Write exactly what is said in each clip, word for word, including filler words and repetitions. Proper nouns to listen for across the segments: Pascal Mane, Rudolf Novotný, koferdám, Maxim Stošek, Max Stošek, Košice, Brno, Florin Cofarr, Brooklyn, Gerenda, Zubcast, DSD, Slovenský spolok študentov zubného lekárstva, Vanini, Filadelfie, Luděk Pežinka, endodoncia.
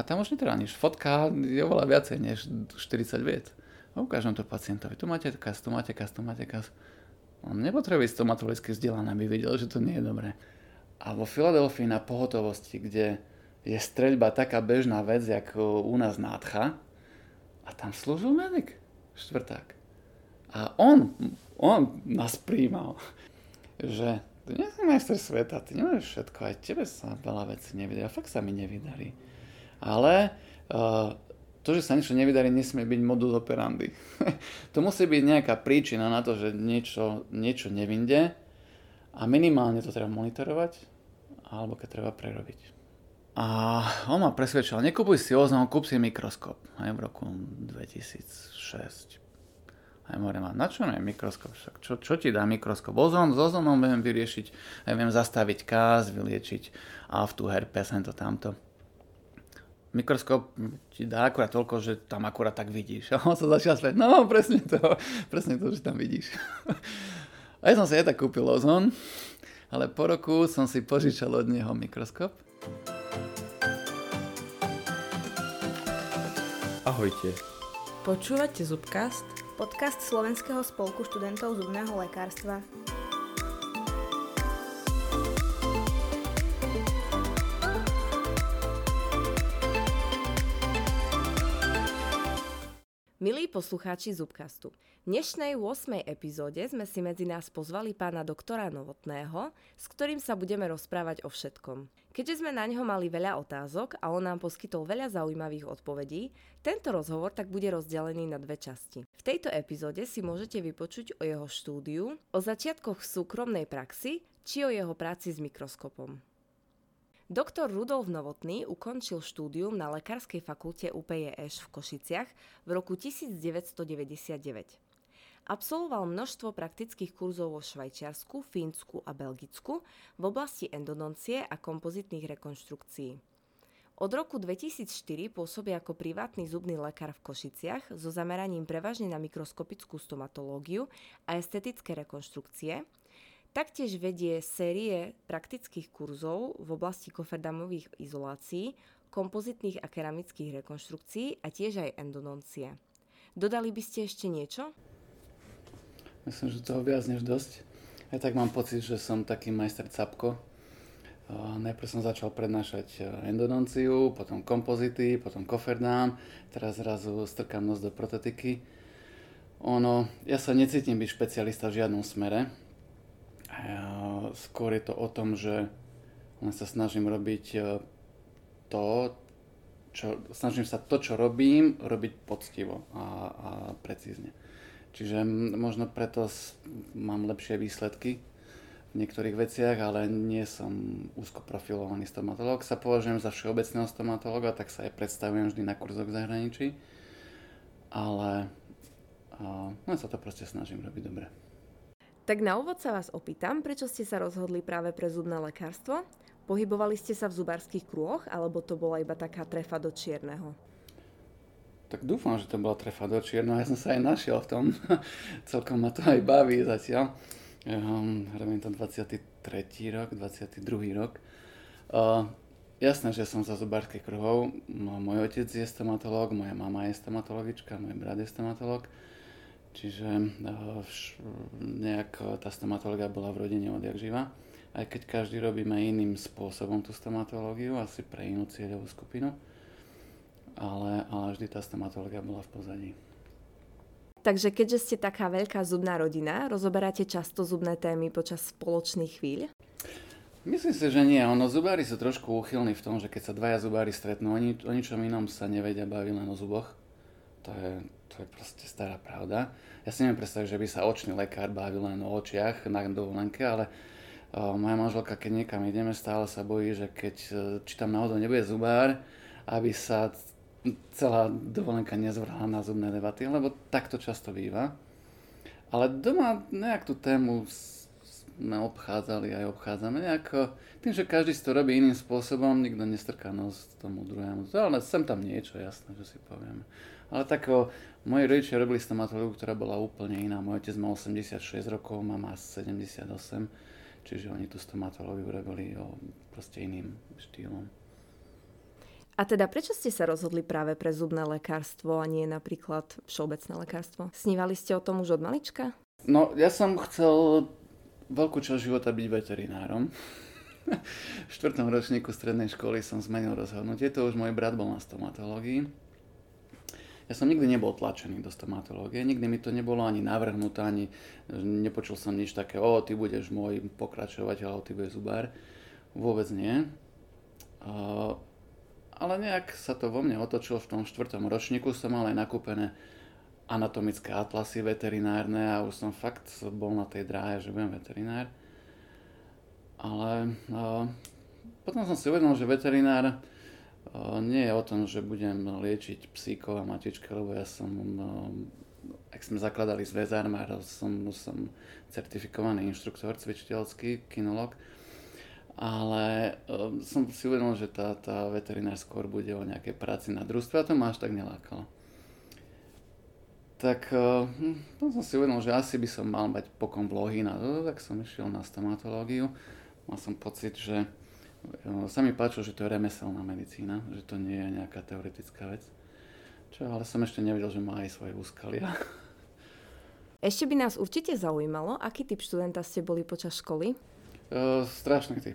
A tam už netrániš. Fotka je oveľa viacej než štyridsať viet. A ukážem to pacientovi. Tu máte kas, tu máte kas, tu máte kas. On nepotrebuje stomatologicky vzdelaný, aby videl, že to nie je dobré. A vo Filadelfii na pohotovosti, kde je streľba taká bežná vec, ako u nás nádcha, a tam slúžil medic, štvrták. A on, on nás prijímal, že ty nie si majster sveta, ty nemáš všetko, aj tebe sa veľa vecí nevydarí, a fakt sa mi nevydarí. Ale uh, to, že sa niečo nevydarí, nesmie byť modus operandi. To musí byť nejaká príčina na to, že niečo, niečo nevinde, a minimálne to treba monitorovať, alebo keď treba prerobiť. A on ma presvedčil, nekúpuj si oznám, kúp si mikroskop. Aj v roku dvetisícšesť. Aj hovorím, na čo mi je mikroskop? Čo, čo ti dá mikroskop? Ozón, s ozónom viem vyriešiť, aj viem zastaviť kás, vyliečiť aftu, herpes, to tamto. Mikroskop ti dá akurát toľko, že tam akurát tak vidíš. A on sa začal späť, no presne to, presne to, že tam vidíš. A ja som si aj tak kúpil ozón, ale po roku som si požičal od neho mikroskop. Ahojte. Počúvate Zubcast? Podcast Slovenského spolku študentov zubného lekárstva. Milí poslucháči Zubcastu, v dnešnej ôsmej epizóde sme si medzi nás pozvali pána doktora Novotného, s ktorým sa budeme rozprávať o všetkom. Keďže sme na neho mali veľa otázok a on nám poskytol veľa zaujímavých odpovedí, tento rozhovor tak bude rozdelený na dve časti. V tejto epizóde si môžete vypočuť o jeho štúdiu, o začiatkoch súkromnej praxi či o jeho práci s mikroskopom. Doktor Rudolf Novotný ukončil štúdium na Lekárskej fakulte U P J Š v Košiciach v roku devätnásťstodeväťdesiatdeväť. Absolvoval množstvo praktických kurzov vo Švajčiarsku, Fínsku a Belgicku v oblasti endodoncie a kompozitných rekonštrukcií. Od roku dvetisícštyri pôsobí ako privátny zubný lekár v Košiciach so zameraním prevažne na mikroskopickú stomatológiu a estetické rekonštrukcie. Taktiež vedie série praktických kurzov v oblasti koferdamových izolácií, kompozitných a keramických rekonštrukcií a tiež aj endodoncie. Dodali by ste ešte niečo? Myslím, že toho viac než dosť. Aj tak mám pocit, že som taký majster capko. Najprv som začal prednášať endodonciu, potom kompozity, potom koferdám, teraz zrazu strkám nos do protetiky. Ono, ja sa necítim byť špecialista v žiadnom smere. Skôr je to o tom, že sa snažím robiť to, čo, snažím sa to, čo robím, robiť poctivo a, a precízne. Čiže možno preto mám lepšie výsledky v niektorých veciach, ale nie som úzko profilovaný stomatológ. Sa považujem za všeobecného stomatológa, tak sa aj predstavujem vždy na kurzoch v zahraničí. Ale no, sa to proste snažím robiť dobre. Tak na úvod sa vás opýtam, prečo ste sa rozhodli práve pre zubné lekárstvo? Pohybovali ste sa v zubárskych krúhoch, alebo to bola iba taká trefa do čierneho? Tak dúfam, že to bola trefa do čierneho. Ja som sa aj našiel v tom. Celkom ma to aj baví zatiaľ. Um, robím to dvadsiaty tretí rok, dvadsiaty druhý rok. Uh, jasné, že som za zubárskych krúhov. Môj otec je stomatológ, moja mama je stomatologička, môj brat je stomatológ. Čiže nejak tá stomatológia bola v rodine odjakživa, aj keď každý robíme iným spôsobom tú stomatológiu, asi pre inú cieľovú skupinu, ale, ale vždy tá stomatológia bola v pozadí. Takže keďže ste taká veľká zubná rodina, rozoberáte často zubné témy počas spoločných chvíľ? Myslím si, že nie. Ono, zubári sú trošku úchylní v tom, že keď sa dvaja zubári stretnú, oni o ničom inom sa nevedia baviť, len o zuboch. To je, to je proste stará pravda. Ja si neviem predstaviť, že by sa očný lekár bavil len o očiach na dovolenke, ale uh, moja manželka, keď niekam ideme, stále sa bojí, že keď uh, či tam náhodou nebude zubár, aby sa celá dovolenka nezvrhla na zubné debaty, lebo takto často býva. Ale doma nejak tú tému sme obchádzali aj obchádzame. Nejako, tým, že každý si to robí iným spôsobom, nikto nestrká nos tomu druhému. Ale sem tam niečo, jasné, že si povieme. Ale tak o, moji rodičia robili stomatológiu, ktorá bola úplne iná. Môj otec mal osemdesiatšesť rokov, mama sedemdesiatosem, čiže oni tú stomatológiu robili o, proste iným štýlom. A A teda prečo ste sa rozhodli práve pre zubné lekárstvo a nie napríklad všeobecné lekárstvo? Snívali ste o tom už od malička? No, ja som chcel veľkú časť života byť veterinárom. V štvrtom ročníku strednej školy som zmenil rozhodnutie, to už môj brat bol na stomatológii. Ja som nikdy nebol tlačený do stomatológie, nikdy mi to nebolo ani navrhnuté, ani nepočul som nič také, o, ty budeš môj pokračovateľ, alebo ty budeš zubár. Vôbec nie. Uh, Ale nejak sa to vo mne otočilo v tom štvrtom ročníku, som mal aj nakúpené anatomické atlasy veterinárne a už som fakt bol na tej dráhe, že budem veterinár. Ale uh, potom som si uvedomil, že veterinár uh, nie je o tom, že budem liečiť psíkov a mačičky, lebo ja som, uh, ak sme zakladali zväz armárov, som, som certifikovaný inštruktor cvičiteľský, kinológ. Ale um, som si uvedomil, že tá, tá veterinár skôr bude o nejakej práci na družstve a to ma až tak nelákalo. Tak um, som si uvedomil, že asi by som mal mať pokom vlohy na to, tak som išiel na stomatológiu. Mal som pocit, že um, sa mi páčilo, že to je remeselná medicína, že to nie je nejaká teoretická vec. Čo, ale som ešte nevedel, že má aj svoje úskalia. Ešte by nás určite zaujímalo, aký typ študenta ste boli počas školy? Uh, strašný typ.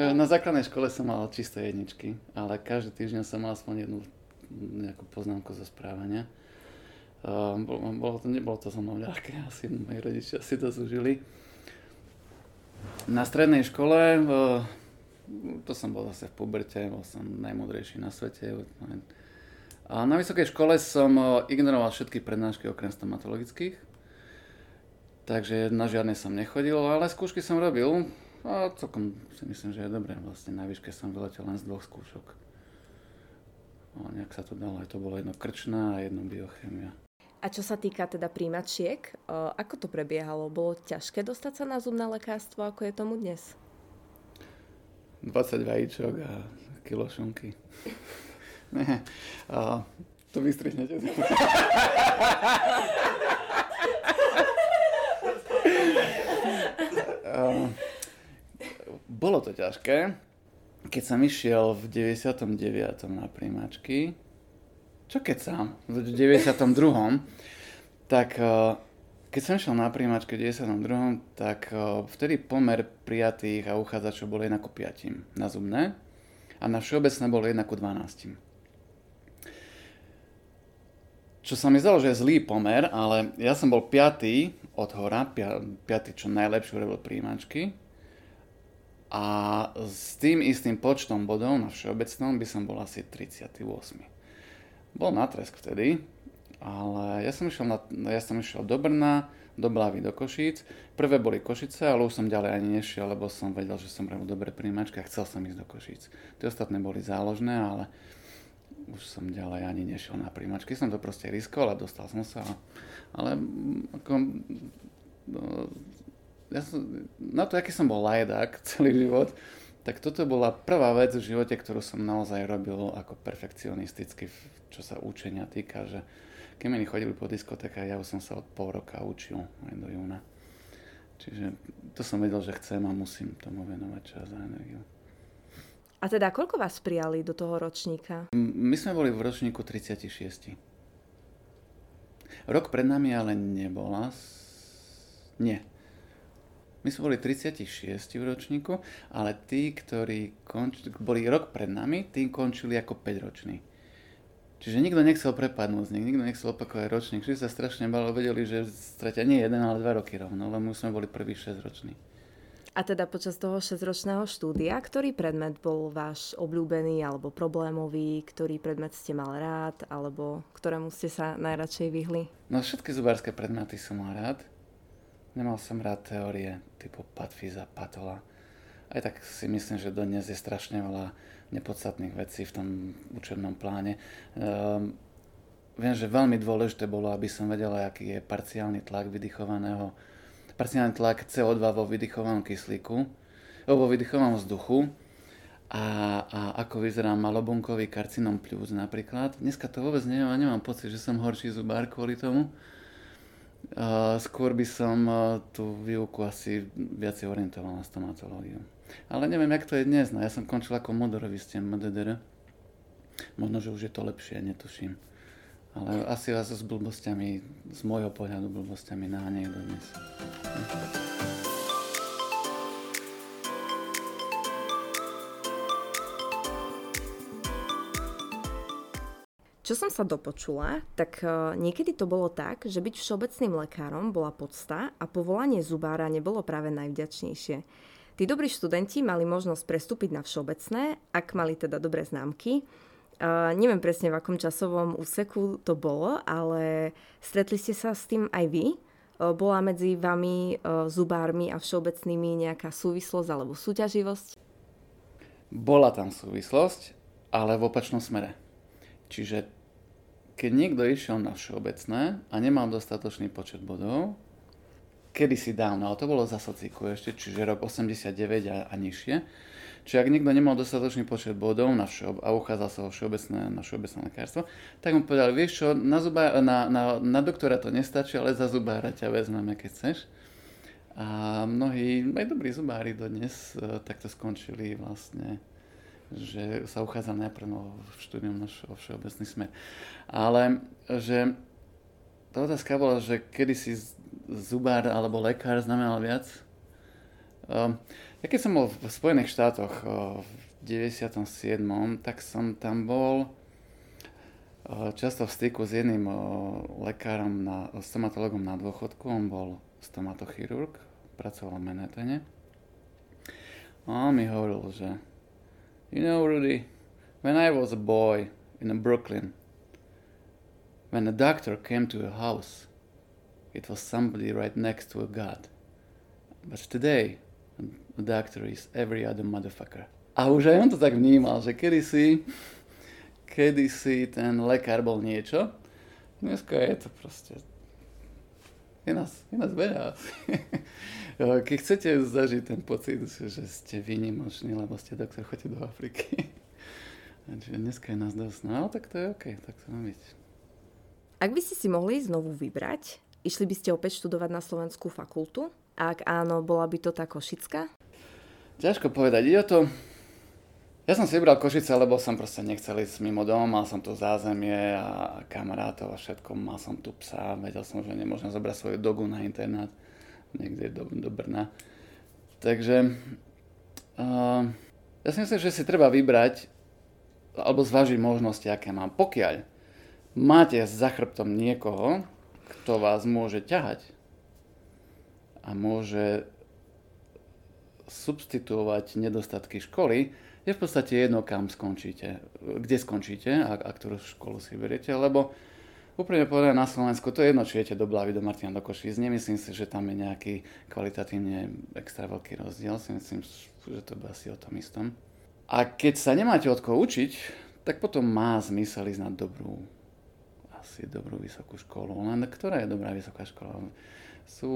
Na základnej škole som mal čisté jedničky, ale každý týždeň som mal aspoň jednu nejakú poznámku zo správania. Uh, bolo, bolo to, nebolo to so mnou ľahké, asi moji rodičia si to zužili. Na strednej škole, uh, to som bol zase v puberte, bol som najmudrejší na svete. A na vysokej škole som uh, ignoroval všetky prednášky okrem stomatologických. Takže na žiadne som nechodil, ale skúšky som robil a celkom si myslím, že je dobré. Vlastne na výške som vyletel len z dvoch skúšok. A nejak sa to dalo, aj to bolo jedno krčná a jedno biochémia. A čo sa týka teda príjmačiek, ako to prebiehalo? Bolo ťažké dostať sa na zubné lekárstvo, ako je tomu dnes? dvadsať vajíčok a kilo šunky. Ne, a to vystrihnete. Uh, bolo to ťažké, keď som išiel v deväťdesiatom deviatom na príjmačky, čo keď sám, v deväťdesiatom druhom, tak uh, keď som išiel na príjmačky v deväťdesiatom druhom, tak uh, vtedy pomer prijatých a uchádzačov bol jeden ku piatim na zubné a na všeobecné bol jeden ku dvanástim. Čo sa mi zdalo, že je zlý pomer, ale ja som bol piatý od hora, piatý čo najlepšie urobil príjmačky a s tým istým počtom bodov na všeobecnom by som bol asi tridsiaty ôsmy. Bol natresk vtedy, ale ja som išiel, na, ja som išiel do Brna, do Blavy, do Košíc. Prvé boli Košice, ale už som ďalej ani nešiel, lebo som vedel, že som robil dobré príjmačky a chcel som ísť do Košíc. Tie ostatné boli záložné, ale už som ďalej ani nešiel na príjmačky, som to proste riskol a dostal som sa, ale ako, no, ja som, na to, aký som bol lajdák celý život, tak toto bola prvá vec v živote, ktorú som naozaj robil ako perfekcionisticky, čo sa učenia týka, že keď mi chodili po diskotékach, ja už som sa od pol roka učil aj do júna. Čiže to som vedel, že chcem a musím tomu venovať čas a energiu. A teda, koľko vás prijali do toho ročníka? My sme boli v ročníku tridsaťšesť. Rok pred nami ale nebola... Nie. My sme boli tridsaťšesť v ročníku, ale tí, ktorí konč... boli rok pred nami, tí končili ako päťroční. Čiže nikto nechcel prepadnúť z nich, nikto nechcel opakovať ročník. Čiže sa strašne bálo, vedeli, že stratia nie jeden, ale dva roky rovno, lebo my sme boli prvý šesťroční. A teda počas toho šesťročného štúdia, ktorý predmet bol váš obľúbený alebo problémový, ktorý predmet ste mal rád, alebo ktorému ste sa najradšej vyhli? No všetky zubárske predmety som mal rád. Nemal som rád teórie typu patfyza, patola. Aj tak si myslím, že dodnes je strašne veľa nepodstatných vecí v tom učebnom pláne. Ehm, viem, že veľmi dôležité bolo, aby som vedela, aký je parciálny tlak vydychovaného parciálny tlak cé o dva vo vydychovanom kyslíku, vo vydychovanom vzduchu a, a ako vyzerá malobunkový karcinom pľúc napríklad. Dneska to vôbec neviem a nemám pocit, že som horší zubár kvôli tomu. Uh, skôr by som uh, tú výuku asi viac orientoval na stomatológiu. Ale neviem, jak to je dnes. No, ja som končil ako modorovistie em dé dé er. Možno, že už je to lepšie, netuším. Ale asi vás s blbosťami, z môjho pohľadu blbosťami naháňajú do dnes. Čo som sa dopočula, tak niekedy to bolo tak, že byť všeobecným lekárom bola podsta a povolanie zubára nebolo práve najvďačnejšie. Tí dobrí študenti mali možnosť prestúpiť na všeobecné, ak mali teda dobré známky. Uh, neviem presne, v akom časovom úseku to bolo, ale stretli ste sa s tým aj vy? Uh, bola medzi vami, uh, zubármi a všeobecnými nejaká súvislosť alebo súťaživosť? Bola tam súvislosť, ale v opačnom smere. Čiže keď niekto išiel na všeobecné a nemal dostatočný počet bodov, kedysi dávno, ale to bolo za socíku ešte, čiže rok osemdesiatdeväť a, a nižšie, čiže ak niekto nemal dostatočný počet bodov na všeob- a uchádzal sa o všeobecné, na všeobecné lekárstvo, tak mu povedal, vieš čo, na, zuba- na, na, na doktora to nestačí, ale za zubára ťa vezmeme, keď chceš. A mnohí, aj dobrí zubári dodnes takto skončili vlastne, že sa uchádzal najprv v štúdium na o všeobecný smer. Ale že tá otázka bola, že kedysi zubár alebo lekár znamenal viac. Ja keď som bol v Spojených štátoch v deväťdesiatom siedmom, tak som tam bol často v styku s jedným lekárom, na, stomatologom na dôchodku. On bol stomatochirurg, pracoval v Manhattane. A on mi hovoril, že You know, Rudy, when I was a boy in Brooklyn, when a doctor came to a house, it was somebody right next to a god. But today, a doctor is every other motherfucker. A už aj on to tak vnímal, že kedysi, kedysi ten lekár bol niečo, dneska je to proste, je nás, je nás veľa. Keď chcete zažiť ten pocit, že ste výnimoční, lebo ste doktor, chodíte do Afriky. Takže dneska je nás dosť, no tak to je okej, okay, tak to mám byť. Ak by ste si mohli znovu vybrať, išli by ste opäť študovať na slovenskú fakultu? A ak áno, bola by to tá Košická? Ťažko povedať, ide o to... Ja som si vybral Košice, lebo som proste nechcel ísť mimo doma, mal som to zázemie a kamarátov a všetko, mal som tu psa, vedel som, že nemôžem zobrať svoju dogu na internát, niekde do, do Brna. Takže... Uh, ja si myslím, že si treba vybrať, alebo zvážiť možnosti, aké mám. Pokiaľ máte za chrbtom niekoho, kto vás môže ťahať a môže substituovať nedostatky školy, je v podstate jedno, kam skončíte, kde skončíte a, a ktorú školu si beriete, lebo úplne povedané na Slovensku to je jedno, či idete do Blavy, do Martina, do Košíc. Nemyslím si, že tam je nejaký kvalitatívne extra veľký rozdiel, si myslím, že to bude asi o tom istom. A keď sa nemáte od koho učiť, tak potom má zmysel ísť na dobrú asi dobrú vysokú školu. Len ktorá je dobrá vysoká škola? Sú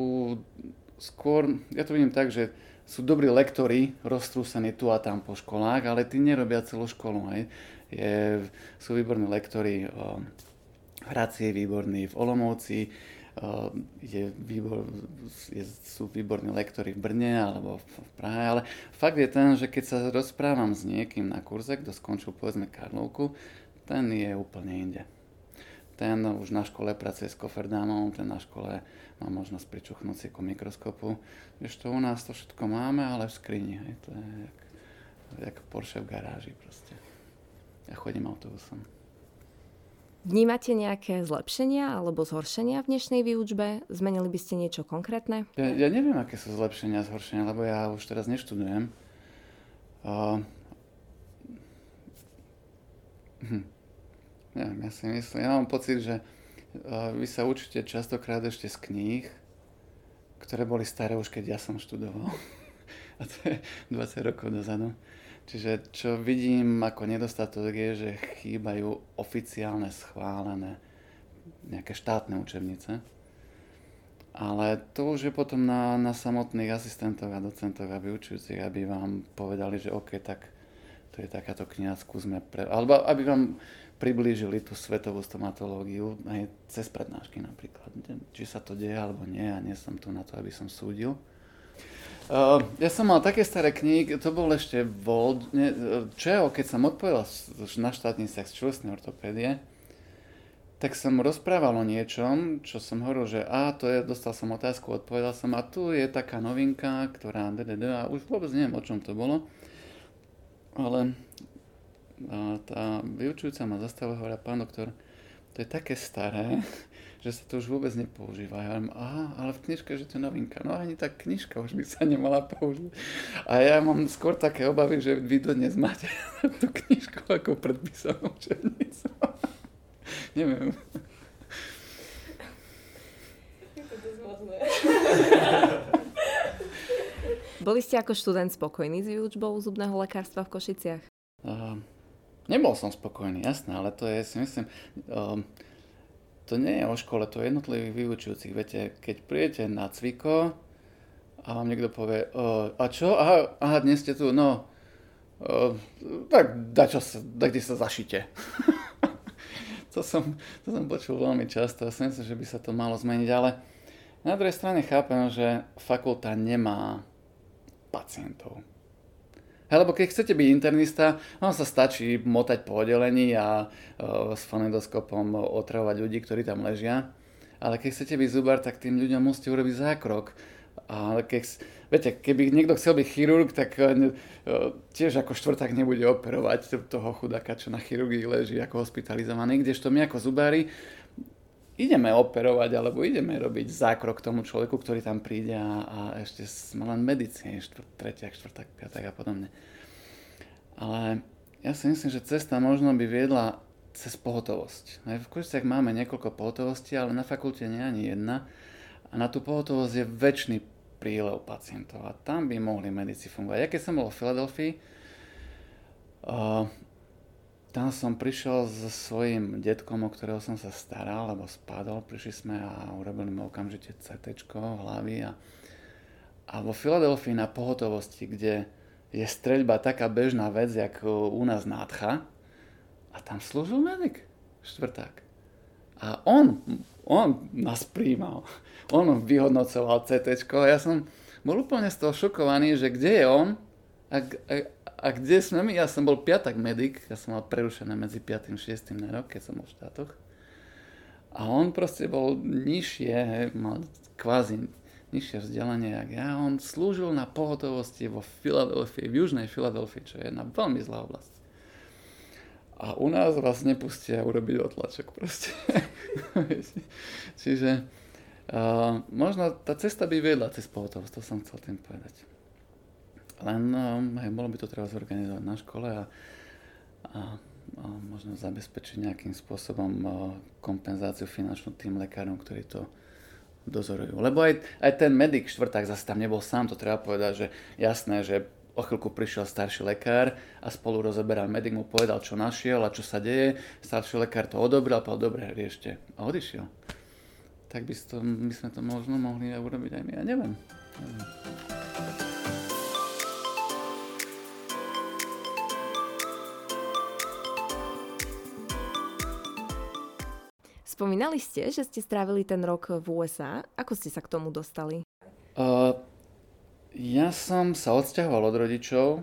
skôr, ja to vidím tak, že sú dobrí lektori roztrúsení tu a tam po školách, ale tí nerobia celú školu. Hej. Je, sú výborní lektori o, v Hradci, výborní v Olomouci, o, je výbor, je, sú výborní lektori v Brne alebo v, v Prahe, ale fakt je ten, že keď sa rozprávam s niekým na kurze, kto skončil povedzme Karlovku, ten je úplne inde. Ten už na škole pracuje s koferdámom, ten na škole má možnosť pričuchnúť si ku mikroskopu. Vieš, to u nás to všetko máme, ale v skrini. Hej. To je jak, jak Porsche v garáži proste. Ja chodím autobusom. Vnímate nejaké zlepšenia alebo zhoršenia v dnešnej výučbe? Zmenili by ste niečo konkrétne? Ja, ja neviem, aké sú zlepšenia a zhoršenia, lebo ja už teraz neštudujem. Uh... Hm. Ja, ja si myslím, ja mám pocit, že uh, vy sa učíte častokrát ešte z kníh, ktoré boli staré už keď ja som študoval. A to je dvadsať rokov dozadu. Čiže čo vidím ako nedostatok je, že chýbajú oficiálne schválené nejaké štátne učebnice. Ale to už je potom na, na samotných asistentov a docentov a vyučujúcich, aby vám povedali, že OK, tak to je takáto kniha, skúsme pre... Alebo aby vám priblížili tú svetovú stomatológiu aj cez prednášky napríklad. Či sa to deje alebo nie, ja nie som tu na to, aby som súdil. Uh, ja som mal také staré knihy, to bol ešte Vold, ne, Čeo, keď som odpovedal na štátnicách z čelesnej ortopédie, tak som rozprával o niečom, čo som hovoril, že a to je, dostal som otázku, odpovedal som a tu je taká novinka, ktorá ddd a už vôbec neviem, o čom to bolo, ale uh, tá vyučujúca ma zastavila, hovorila, pán doktor, to je také staré, že sa to už vôbec nepoužíva. Ja mám, aha, ale v knižke, že to je novinka. No ani tá knižka už by sa nemala použiť. A ja mám skôr také obavy, že vy dodnes máte tú knižku ako predpísanú učebnicu. Neviem. Je to dosť možné. Boli ste ako študent spokojní s výučbou zubného lekárstva v Košiciach? Uh, nebol som spokojný, jasné, ale to je, si myslím... Uh, To nie je o škole, to je jednotlivých vyučujúcich. Viete, keď príjete na cviko a vám niekto povie, o, a čo? Aha, aha, dnes ste tu, no, o, tak dačo sa, dakde sa zašite. to, som, to som počul veľmi často a som myslím, že by sa to malo zmeniť, ale na druhej strane chápem, že fakulta nemá pacientov. Lebo keď chcete byť internista, vám sa stačí motať po oddelení a e, s fonendoskopom otravovať ľudí, ktorí tam ležia. Ale keď chcete byť zubár, tak tým ľuďom musíte urobiť zákrok. A keď, viete, keby niekto chcel byť chirurg, tak e, tiež ako štvrták nebude operovať toho chudáka, čo na chirurgii leží ako hospitalizovaný. Kdežto my ako zubári ideme operovať alebo ideme robiť zákrok tomu človeku, ktorý tam príde a, a ešte sme len medicíne, tretiak, štvrták, piatak a podobne. Ale ja si myslím, že cesta možno by viedla cez pohotovosť. V Košiciach máme niekoľko pohotovostí, ale na fakulte nie ani jedna. A na tú pohotovosť je väčší prílev pacientov a tam by mohli medici fungovať. Ja keď som bol v Filadelfii, uh, tam som prišiel so svojím detkom, o ktorého som sa staral, lebo spadol, prišli sme a urobili mu okamžite cé téčko hlavy a, a vo Filadelfii na pohotovosti, kde je streľba taká bežná vec, ako u nás nádcha, a tam slúžil medic, štvrták. A on, on nás prijímal, on vyhodnocoval cé téčko a ja som bol úplne z toho šokovaný, že kde je on a, a A kde sme my? Ja som bol piatak medic, ja som mal prerušené medzi piatym a šiestym na rok, keď som bol v štátoch. A on proste bol nižšie, mal kvázi nižšie vzdelanie jak ja. On slúžil na pohotovosti vo Filadelfii, v južnej Filadelfii, čo je jedna veľmi zlá oblasť. A u nás vás nepustia urobiť otlačok proste. Čiže uh, možno tá cesta by vedla cez pohotovosť, to som chcel tým povedať. Len hej, bolo by to treba zorganizovať na škole a, a, a možno zabezpečiť nejakým spôsobom kompenzáciu finančnú tým lekárom, ktorí to dozorujú. Lebo aj, aj ten medic štvrták zase tam nebol sám, to treba povedať, že jasné, že o chvíľku prišiel starší lekár a spolu rozoberal medic, mu povedal, čo našiel a čo sa deje. Starší lekár to odobril a povedal, dobre, riešte. A odišiel. Tak by, to, by sme to možno mohli aj urobiť aj my, ja neviem. neviem. Spomínali ste, že ste strávili ten rok v ú es á. Ako ste sa k tomu dostali? Uh, ja som sa odsťahoval od rodičov.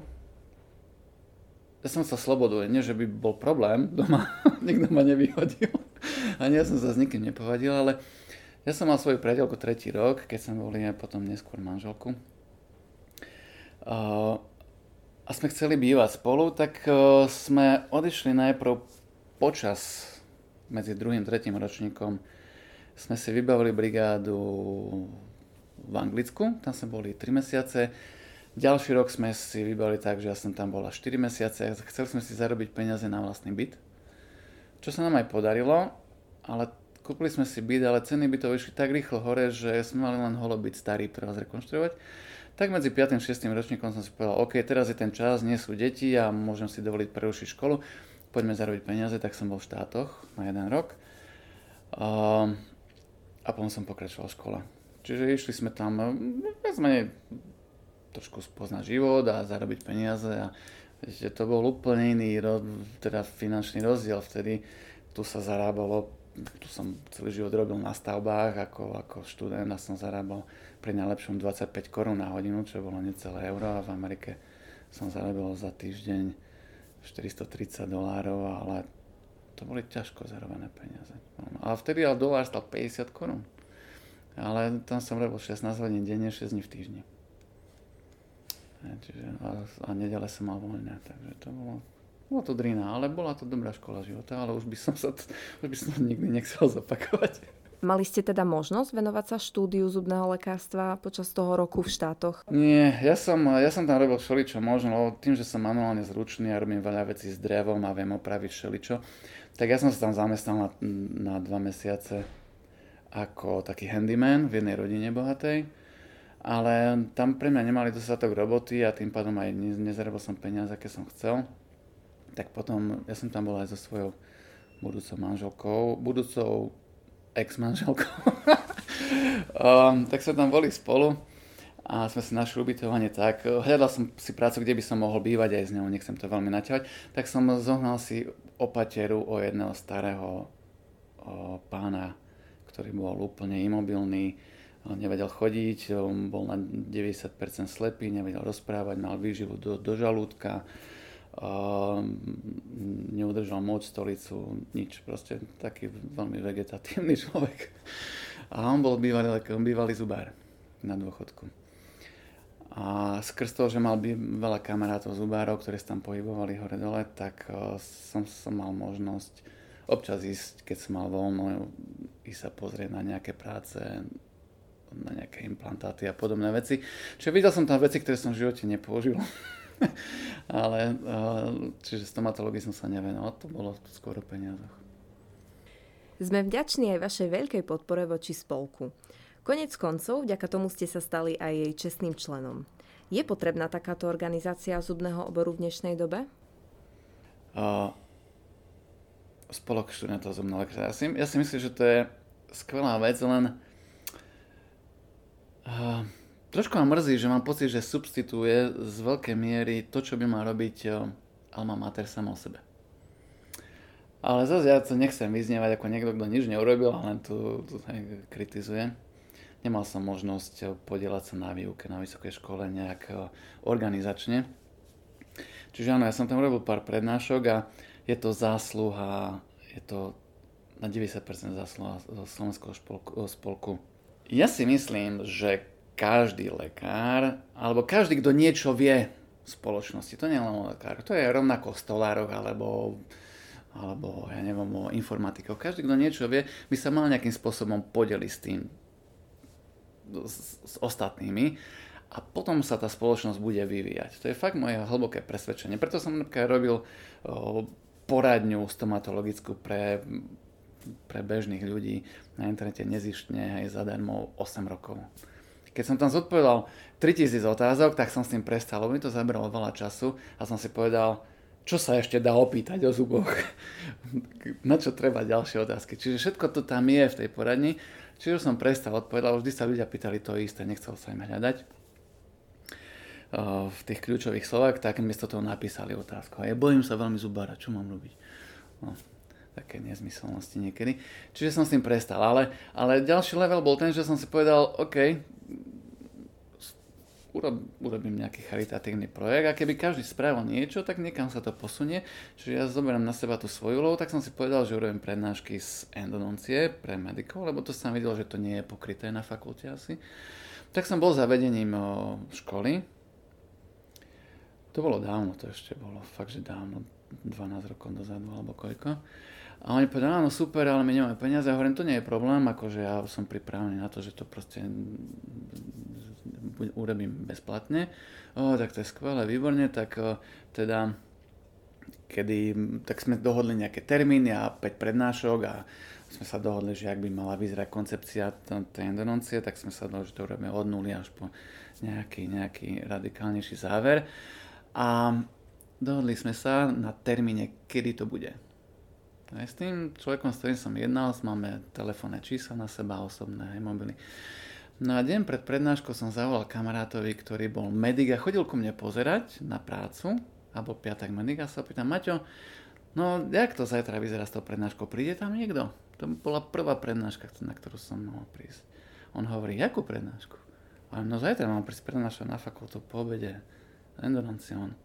Ja som sa slobodil, nie že by bol problém doma. Nikto ma nevyhodil. Ani ja som sa s nikým nepovadil, ale ja som mal svoju priateľku tretí rok, keď som bol aj potom neskôr manželku. Uh, a sme chceli bývať spolu, tak uh, sme odišli najprv počas... Medzi druhým a tretím ročníkom sme si vybavili brigádu v Anglicku, tam sme boli tri mesiace. Ďalší rok sme si vybavili tak, že ja som tam bola štyri mesiace. Chceli sme si zarobiť peniaze na vlastný byt, čo sa nám aj podarilo, ale kúpili sme si byt, ale ceny bytov išli tak rýchlo hore, že sme mali len holobyt starý, treba zrekonštruovať. Tak medzi piatym a šiestym ročníkom som si povedal, OK, teraz je ten čas, nie sú deti a môžem si dovoliť prerušiť školu. Poďme zarobiť peniaze, tak som bol v štátoch na jeden rok uh, a potom som pokračoval v škole. Čiže išli sme tam viac menej trošku spoznať život a zarobiť peniaze a že to bol úplne iný, teda finančný rozdiel vtedy. Tu sa zarábalo tu som celý život robil na stavbách ako, ako študent a som zarábal pri najlepšom dvadsaťpäť korún na hodinu, čo bolo necelé euro, a v Amerike som zarábal za týždeň štyristotridsať dolárov, ale to boli ťažko zarobené peniaze. Ale vtedy ale dolár stal päťdesiat korún, ale tam som robil šestnásť hodín denne, šesť dní v týždni. Čiže, a nedele som mal voľné, takže to bolo, bolo to drina, ale bola to dobrá škola života, ale už by som sa to, už by som to nikdy nechcel zopakovať. Mali ste teda možnosť venovať sa štúdiu zubného lekárstva počas toho roku v štátoch? Nie, ja som, ja som tam robil všeličo možno, lebo tým, že som manuálne zručný a robím veľa vecí s drevom a viem opraviť všeličo, tak ja som sa tam zamestnal na, na dva mesiace ako taký handyman v jednej rodine bohatej. Ale tam pre mňa nemali dostatok roboty a tým pádom aj nezarobil som peniaze, aké som chcel. Tak potom, ja som tam bol aj so svojou budúcou manželkou, budúcou ex-manželkou. um, tak sme tam boli spolu a sme si našli ubytovanie tak. Hľadal som si prácu, kde by som mohol bývať aj s ňou, nechcem to veľmi naťahovať. Tak som zohnal si opateru o jedného starého o, pána, ktorý bol úplne imobilný. Nevedel chodiť, bol na deväťdesiat percent slepý, nevedel rozprávať, mal výživu do, do žalúdka, uh, neudržal moč, stolicu, nič. Proste taký veľmi vegetatívny človek. A on bol bývalý, bývalý zubár na dôchodku. A skrz toho, že mal veľa kamarátov zubárov, ktorí sa tam pohybovali hore-dole, tak uh, som, som mal možnosť občas ísť, keď som mal voľno, ísť sa pozrieť na nejaké práce, na nejaké implantáty a podobné veci. Čiže videl som tam veci, ktoré som v živote nepoužil. Ale čiže stomatológii som sa nevenoval. To bolo skôr o peniazoch. Sme vďační aj vašej veľkej podpore voči spolku. Koniec koncov, vďaka tomu ste sa stali aj jej čestným členom. Je potrebná takáto organizácia zubného oboru v dnešnej dobe? Uh, spolok študentov zubného lekárstva. Ja si, ja si myslím, že to je skvelá vec, len Uh, trošku ma mrzí, že mám pocit, že substituje z veľkej miery to, čo by mal robiť uh, alma mater sama o sebe. Ale zase ja to nechcem vyznievať ako niekto, kto nič neurobil, ale len tu, tu kritizujem. Nemal som možnosť uh, podieľať sa na výuke na vysokej škole nejak uh, organizačne. Čiže áno, ja som tam robil pár prednášok a je to zásluha, je to na deväťdesiat percent zásluha Slovenského spolku, spolku. Ja si myslím, že každý lekár, alebo každý, kto niečo vie v spoločnosti, to nie je len lekár, to je rovnako o stolároch, alebo, alebo ja neviem, o informatikoch. Každý, kto niečo vie, by sa mal nejakým spôsobom podeliť s tým, s, s ostatnými, a potom sa tá spoločnosť bude vyvíjať. To je fakt moje hlboké presvedčenie. Preto som napríklad robil o, poradňu stomatologickú pre... pre bežných ľudí na internete nezištne, aj zadarmo osem rokov. Keď som tam zodpovedal tritisíc otázok, tak som s tým prestal, lebo mi to zabralo veľa času a som si povedal, čo sa ešte dá opýtať o zuboch, na čo treba ďalšie otázky. Čiže všetko to tam je v tej poradni, čiže som prestal odpovedať, vždy sa ľudia pýtali to isté, nechcel sa im hľadať v tých kľúčových slovách, tak miesto toho napísali otázku. A ja bojím sa veľmi zubára, čo mám robiť? No. Také nezmyselnosti niekedy. Čiže som s tým prestal, ale, ale ďalší level bol ten, že som si povedal, OK, urob, urobím nejaký charitatívny projekt a keby každý spravil niečo, tak niekam sa to posunie. Čiže ja zoberiem na seba tú svoju úlohu, tak som si povedal, že urobím prednášky z endodoncie pre medikov, lebo to som videl, že to nie je pokryté na fakulte asi. Tak som bol za vedením školy. To bolo dávno, to ešte bolo fakt, že dávno, dvanásť rokov dozadu alebo koľko. A oni povedali, áno, super, ale my nemáme peniaze. A hovorím, to nie je problém, akože ja som pripravený na to, že to proste urobím bezplatne. O, tak to je skvelé, výborne, tak o, teda, kedy, tak sme dohodli nejaké termíny a päť prednášok a sme sa dohodli, že ak by mala vyzerať koncepcia tej endodoncie, tak sme sa dohodli, že to urobíme od nuly až po nejaký, nejaký radikálnejší záver. A dohodli sme sa na termíne, kedy to bude. Aj s tým človekom, s ktorým som jednal, máme telefónne čísla na seba, osobné mobily. No a deň pred prednáškou som zavolal kamarátovi, ktorý bol medik a chodil ku mne pozerať na prácu, a bol piatak medik, a sa pýtam, Maťo, No, jak to zajtra vyzerá s tou prednáškou? Príde tam niekto? To bola prvá prednáška, na ktorú som mohol prísť. On hovorí, jakú prednášku? Ale no zajtra mám prísť prednášať na fakultu po obede. Endonancion.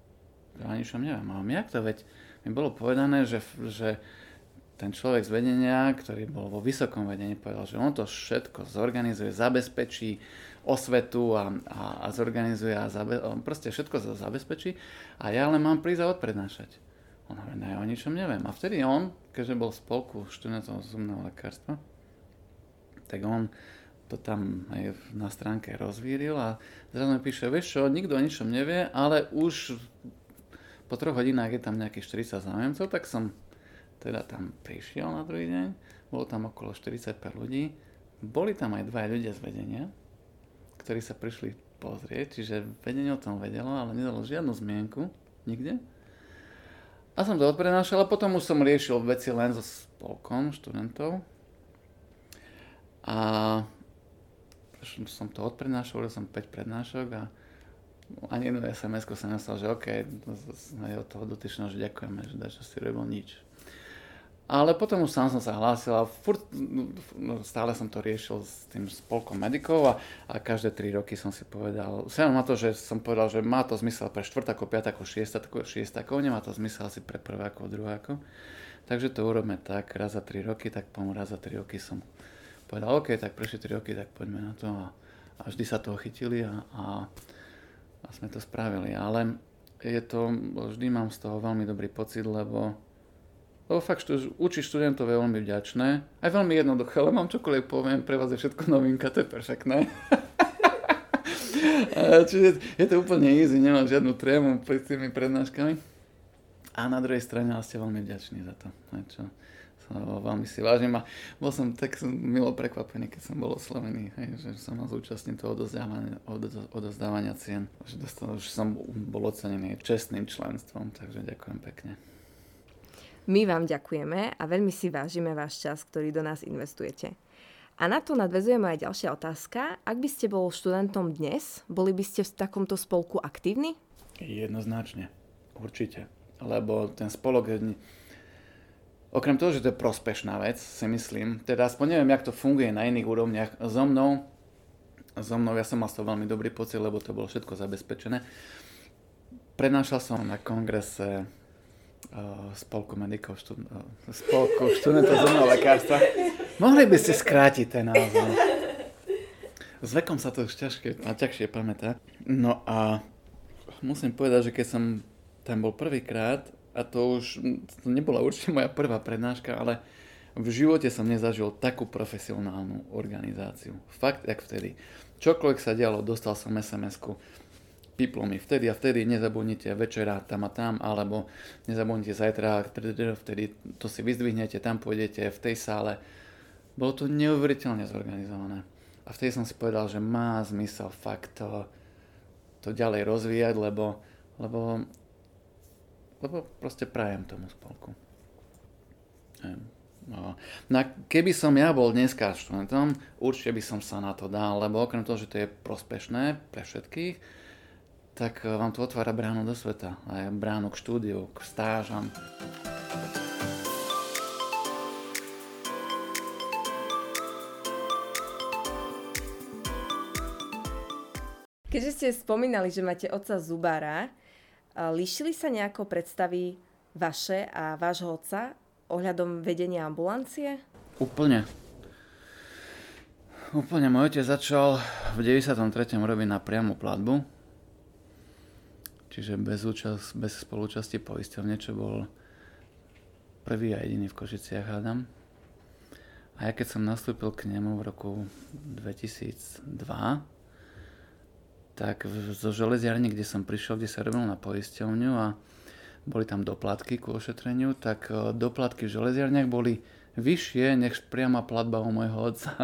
Ja nič o neviem. Ale jak to? Veď mi bolo povedané, že, že ten človek z vedenia, ktorý bol vo vysokom vedení, povedal, že on to všetko zorganizuje, zabezpečí osvetu a, a, a zorganizuje a zabe, proste všetko zabezpečí a ja len mám prísť a odprednášať. On hovorí, ne, o ničom neviem. A vtedy on, keďže bol v spolku študentov zubného lekárstva, tak on to tam aj na stránke rozvíril a zrazu mi píše, vieš čo, nikto o ničom nevie, ale už po troch hodinách je tam nejakých štyridsať záujemcov, tak som teda tam prišiel na druhý deň, bolo tam okolo štyridsaťpäť ľudí, boli tam aj dvaja ľudia z vedenia, ktorí sa prišli pozrieť, čiže vedenie o tom vedelo, ale nedalo žiadnu zmienku, nikde. A som to odprenášal a potom už som riešil veci len so spolkom študentov a som to odprenášal, robil som päť prednášok a ani jednu es em es-ku som myslel, že OK, od toho dotyčného, že ďakujeme, že dačo si robil nič. Ale potom už sám som sa hlásil a furt, stále som to riešil s tým spolkom medikov a, a každé tri roky som si povedal, sem má to, že som povedal, že má to zmysel pre štvrtákov, piatákov, šiestákov, šiestákov, nemá to zmysel asi pre prvákov, druhákov. Takže to urobme tak, raz za tri roky, tak pomu raz za tri roky som povedal, OK, tak prešli tri roky, tak poďme na to a, a vždy sa toho chytili a, a, a sme to spravili. Ale je to, vždy mám z toho veľmi dobrý pocit, lebo Lebo fakt, učiť študentov je veľmi vďačné. Aj veľmi jednoduché, ale mám čokoľvek poviem, pre vás je všetko novinka, to je perfektné. Čiže je to úplne easy, nemám žiadnu trému s tými prednáškami. A na druhej strane, ale ste veľmi vďační za to. Čo veľmi si vážim a bol som tak milo prekvapený, keď som bol oslovený, že som mal zúčastniť toho odozdávania, odozdávania cien. Že dostal, už som bol ocenený čestným členstvom, takže ďakujem pekne. My vám ďakujeme a veľmi si vážime váš čas, ktorý do nás investujete. A na to nadväzuje moja ďalšia otázka. Ak by ste bol študentom dnes, boli by ste v takomto spolku aktívni? Jednoznačne. Určite. Lebo ten spolok, okrem toho, že to je prospešná vec, si myslím, teda aspoň neviem, jak to funguje na iných úrovniach. So mnou, so mnou ja som mal to veľmi dobrý pocit, lebo to bolo všetko zabezpečené. Prenášal som na kongrese spolku medikov, štud... spolku študentov zubného lekárstva. Mohli by ste skrátiť ten názov. S vekom sa to už ťažšie, ťažšie pamätá. No a musím povedať, že keď som tam bol prvýkrát, a to už to nebola určite moja prvá prednáška, ale v živote som nezažil takú profesionálnu organizáciu. Fakt, jak vtedy. Čokoľvek sa dialo, dostal som es em es-ku. Piplo mi vtedy a vtedy, nezabudnite večera tam a tam, alebo nezabudnite zajtra, vtedy to si vyzdvihnete, tam pôjdete, v tej sále. Bolo to neuveriteľne zorganizované. A vtedy som si povedal, že má zmysel fakt to, to ďalej rozvíjať, lebo, lebo, lebo proste prajem tomu spolku. No a keby som ja bol dneska študentom, určite by som sa na to dal, lebo okrem toho, že to je prospešné pre všetkých, tak vám to otvára bránu do sveta, aj bránu k štúdiu, k stážam. Keďže ste spomínali, že máte otca zubára, líšili sa nejako predstavy vaše a vášho otca ohľadom vedenia ambulancie? Úplne. Úplne. Môj otec začal v deväťdesiatom treťom robiť na priamu platbu. Čiže bez, účast, bez spolúčasti poisťovne, čo bol prvý a jediný v Košiciach, hádam. A ja keď som nastúpil k nemu v roku dvetisícdva, tak zo železiarne, kde som prišiel, kde sa robil na poisťovňu a boli tam doplatky ku ošetreniu, tak doplatky v železiarniach boli vyššie, než priama platba u môjho otca.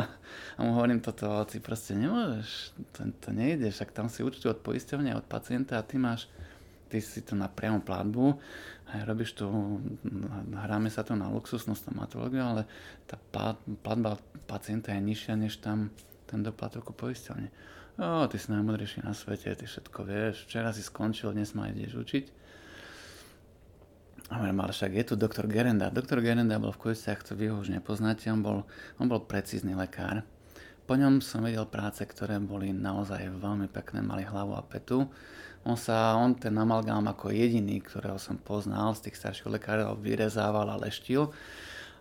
A mu hovorím toto, ty proste nemôžeš, to, to nejde, však tam si účtujú od poisťovne, od pacienta a ty máš, ty si to na priamu platbu a robíš tu, hráme sa tu na luxusnú stomatológiu, ale tá platba pacienta je nižšia, než tam ten doplatok u poisťovne. Ó, ty si najmudrejší na svete, ty všetko vieš, včera si skončil, dnes ma ideš učiť. A môžem, ale však je tu doktor Gerenda. Doktor Gerenda bol v Košiciach, vy ho už nepoznáte, on bol, on bol precízny lekár. Po ňom som videl práce, ktoré boli naozaj veľmi pekné, mali hlavu a petu. On sa, on ten amalgám ako jediný, ktorého som poznal z tých starších lekárov, vyrezával a leštil.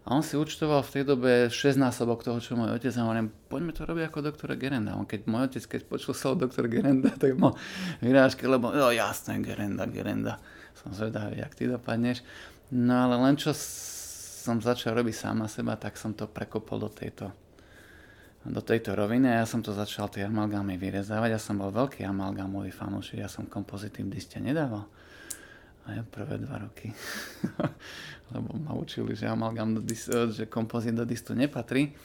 A on si účtoval v tej dobe šesťnásobok toho, čo môj otec, a hovorím, poďme to robiť ako doktora Gerenda. On keď, môj otec, keď počul slovo doktor Gerenda, tak mal vyrážky, lebo jo, jasné, Gerenda, Gerenda. Som zvedavý, jak ty dopadneš. No ale len čo som začal robiť sám na seba, tak som to prekopol do tejto do tejto roviny a ja som to začal tie amalgámy vyrezávať. Ja som bol veľký amalgámový fanúšik, ja som kompozitív diste nedával. A ja prvé dva roky, lebo ma učili, že amalgám do dis- že kompozit do distu nepatrí.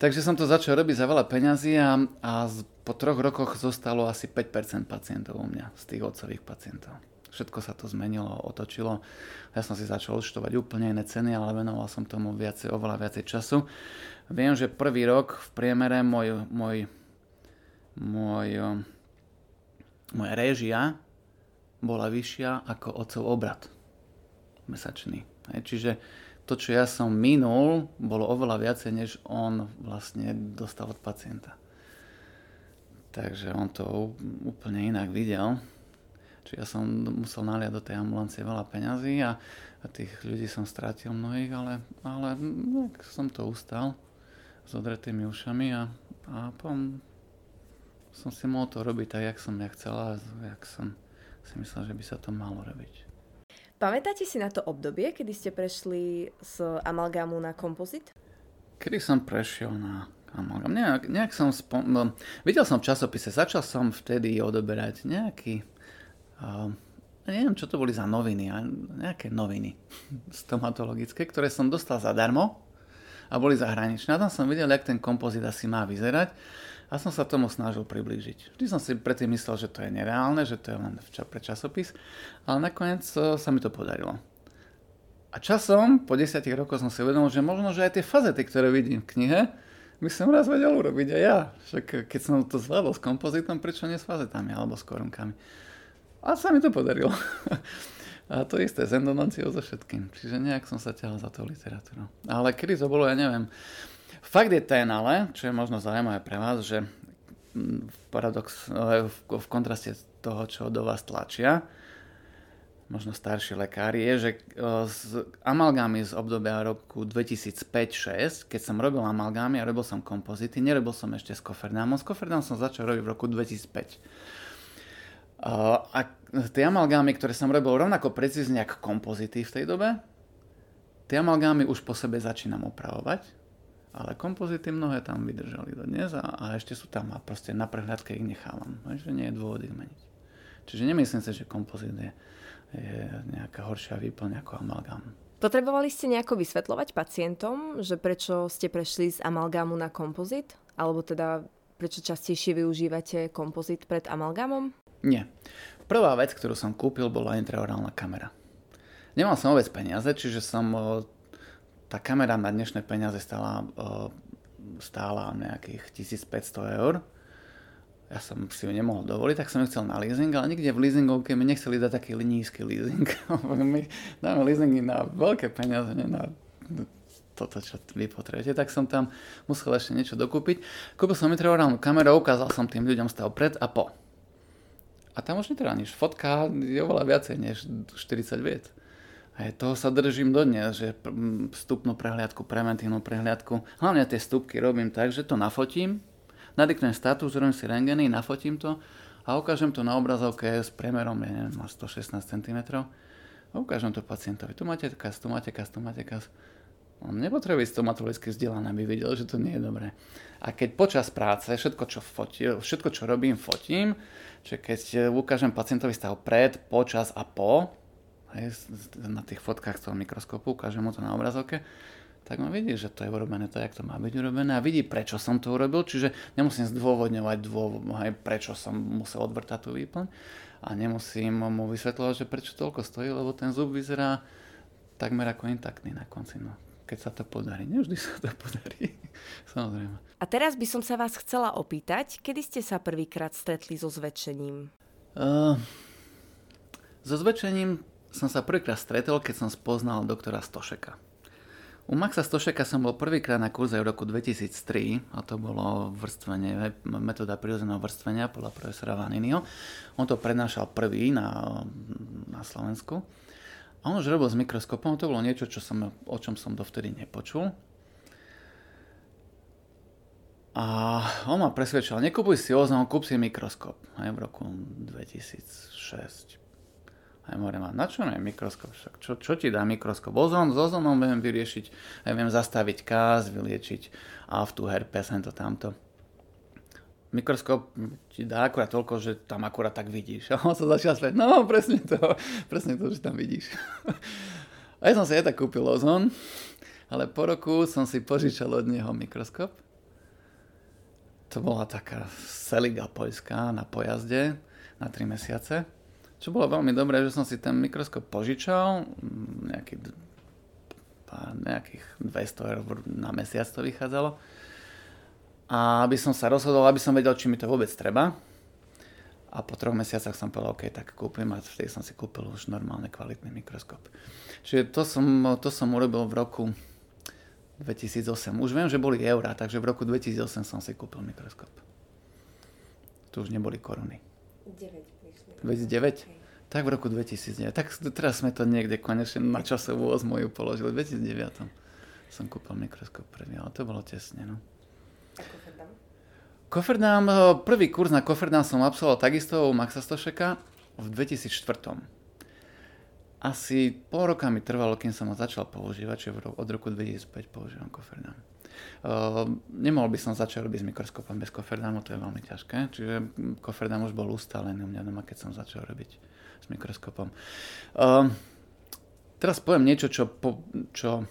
Takže som to začal robiť za veľa peňazí a, a po troch rokoch zostalo asi päť percent pacientov u mňa, z tých otcových pacientov. Všetko sa to zmenilo, otočilo. Ja som si začal účtovať úplne iné ceny, ale venoval som tomu viacej, oveľa viacej času. Viem, že prvý rok v priemere môj, môj, môj, moja réžia bola vyššia ako otcov obrat mesačný. Čiže to, čo ja som minul, bolo oveľa viacej, než on vlastne dostal od pacienta. Takže on to úplne inak videl. Čiže ja som musel naliať do tej ambulancie veľa peňazí a, a tých ľudí som strátil mnohých, ale, ale som to ustal s odretými ušami a, a potom som si mohol to robiť tak, jak som ja chcel a jak som si myslel, že by sa to malo robiť. Pamätáte si na to obdobie, kedy ste prešli z amalgámu na kompozit? Kedy som prešiel na amalgám? Nejak, nejak som... Spom... Videl som v časopise, začal som vtedy odoberať nejaký... Uh, neviem, čo to boli za noviny, ale nejaké noviny stomatologické, ktoré som dostal zadarmo a boli zahraničné. A tam som videl, jak ten kompozit asi má vyzerať a som sa tomu snažil priblížiť. Vždy som si predtým myslel, že to je nereálne, že to je len pre časopis, ale nakoniec sa mi to podarilo. A časom, po desiatich rokoch som si uvedomil, že možno, že aj tie fazety, ktoré vidím v knihe, by som raz vedel urobiť aj ja. Však keď som to zvládol s kompozitom, prečo nie s fazetami alebo s korunkami? A sa mi to podarilo. A to isté s endodonciou so všetkým. Čiže nejak som sa ťahal za tou literatúrou. Ale kedy to bolo, ja neviem. Fakt je ten ale, čo je možno zaujímavé pre vás, že paradox, v kontraste toho, čo do vás tlačia, možno starší lekári, je, že s amalgámy z obdobia roku dvetisícpäť šesť, keď som robil amalgámy a robil som kompozity, nerobil som ešte s koferdámom. S koferdámom som začal robiť v roku dvetisícpäť. A tie amalgámy, ktoré som robil rovnako precízne ako kompozity v tej dobe, tie amalgámy už po sebe začínam upravovať, ale kompozity mnohé tam vydržali do dnes a, a ešte sú tam a proste na prehľadke ich nechávam, že nie je dôvod ich meniť. Čiže nemyslím si, že kompozit je, je nejaká horšia výplň ako amalgám. Potrebovali ste nejako vysvetľovať pacientom, že prečo ste prešli z amalgámu na kompozit? Alebo teda prečo častejšie využívate kompozit pred amalgámom? Nie. Prvá vec, ktorú som kúpil, bola intraorálna kamera. Nemal som vôbec peniaze, čiže som... Tá kamera na dnešné peniaze stála, stála nejakých tisícpäťsto eur. Ja som si ju nemohol dovoliť, tak som ju chcel na leasing, ale nikde v leasingovke mi nechceli dať taký nízky leasing. My dáme leasingy na veľké peniaze, nie na toto, čo vy potrebujete, tak som tam musel ešte niečo dokúpiť. Kúpil som intraorálnu kameru, ukázal som tým ľuďom stav pred a po. A tam už netreba nič. Fotka je oveľa viacej než štyridsať vied. A toho sa držím dodnes, že vstupnú prehliadku, preventívnu prehliadku. Hlavne tie vstupky robím tak, že to nafotím, nadiknem status, robím si rentgeny, nafotím to a ukážem to na obrazovke s priemerom, ja neviem, má stošestnásť centimetrov. A ukážem to pacientovi. Tu máte kas, tu máte kas, tu máte kas. On nepotrebuje stomatologicky vzdelaný, aby videl, že to nie je dobré. A keď počas práce všetko, čo, fotím, všetko, čo robím, fotím, čiže keď ukážem pacientovi stav pred, počas a po, hej, na tých fotkách z toho mikroskopu, ukážem mu to na obrazovke, tak on vidí, že to je urobené to, jak to má byť urobené a vidí, prečo som to urobil, čiže nemusím zdôvodňovať, dôvod, hej, prečo som musel odvrtať tú výplň a nemusím mu vysvetľovať, že prečo toľko stojí, lebo ten zub vyzerá takmer ako intaktný na konci. No. Keď sa to podarí. Nevždy sa to podarí. Samozrejme. A teraz by som sa vás chcela opýtať, kedy ste sa prvýkrát stretli so zväčšením? Uh, so zväčšením som sa prvýkrát stretol, keď som spoznal doktora Stošeka. U Maxa Stošeka som bol prvýkrát na kurze v roku dvetisíctri a to bolo vrstvenie, metóda prirodzeného vrstvenia podľa profesora Vaniniho. On to prednášal prvý na, na Slovensku. A on už robil s mikroskopom, to bolo niečo, čo som, o čom som dovtedy nepočul. A on ma presvedčil, nekúpuj si oznám, kúp si mikroskop. Aj v roku dvetisícšesť. Aj hovorím, na čo je mikroskop? Však čo, čo ti dá mikroskop? Ozón, s ozónom viem vyriešiť, ja viem zastaviť káz, vyliečiť aftu, herpes, hento, tamto. Mikroskop ti dá akurát toľko, že tam akurát tak vidíš. A on sa začal sledať, no presne to, presne to, že tam vidíš. A ja som si aj tak kúpil ozón, ale po roku som si požičal od neho mikroskop. To bola taká seliga poľská na pojazde na tri mesiace. Čo bolo veľmi dobré, že som si ten mikroskop požičal, nejaký, pár, nejakých dvesto eur na mesiac to vychádzalo. A aby som sa rozhodol, aby som vedel, či mi to vôbec treba. A po troch mesiacoch som povedal, OK, tak kúpim, a vtedy som si kúpil už normálne kvalitný mikroskop. Čiže to som, to som urobil v roku dvetisícosem. Už viem, že boli eurá, takže v roku dvetisícosem som si kúpil mikroskop. Tu už neboli koruny. deväť. dvetisícdeväť? Okay. Tak v roku dvetisícdeväť. Tak teraz sme to niekde konečne na časovú os moju položili. V dvetisícdeväť som kúpil mikroskop prvý, ale to bolo tesne. No. A Koferdám? Koferdám, prvý kurz na Koferdám som absolvoval takisto u Maxa Stošeka v dvetisícštyri. Asi pol roka mi trvalo, kým som ho začal používať, čiže od roku dvetisícpäť používam Koferdám. Uh, nemohol by som začať robiť s mikroskopom bez koferdámu, to je veľmi ťažké, čiže koferdám už bol ustálený u mňa doma, keď som začal robiť s mikroskopom. Uh, teraz poviem niečo, čo, po, čo,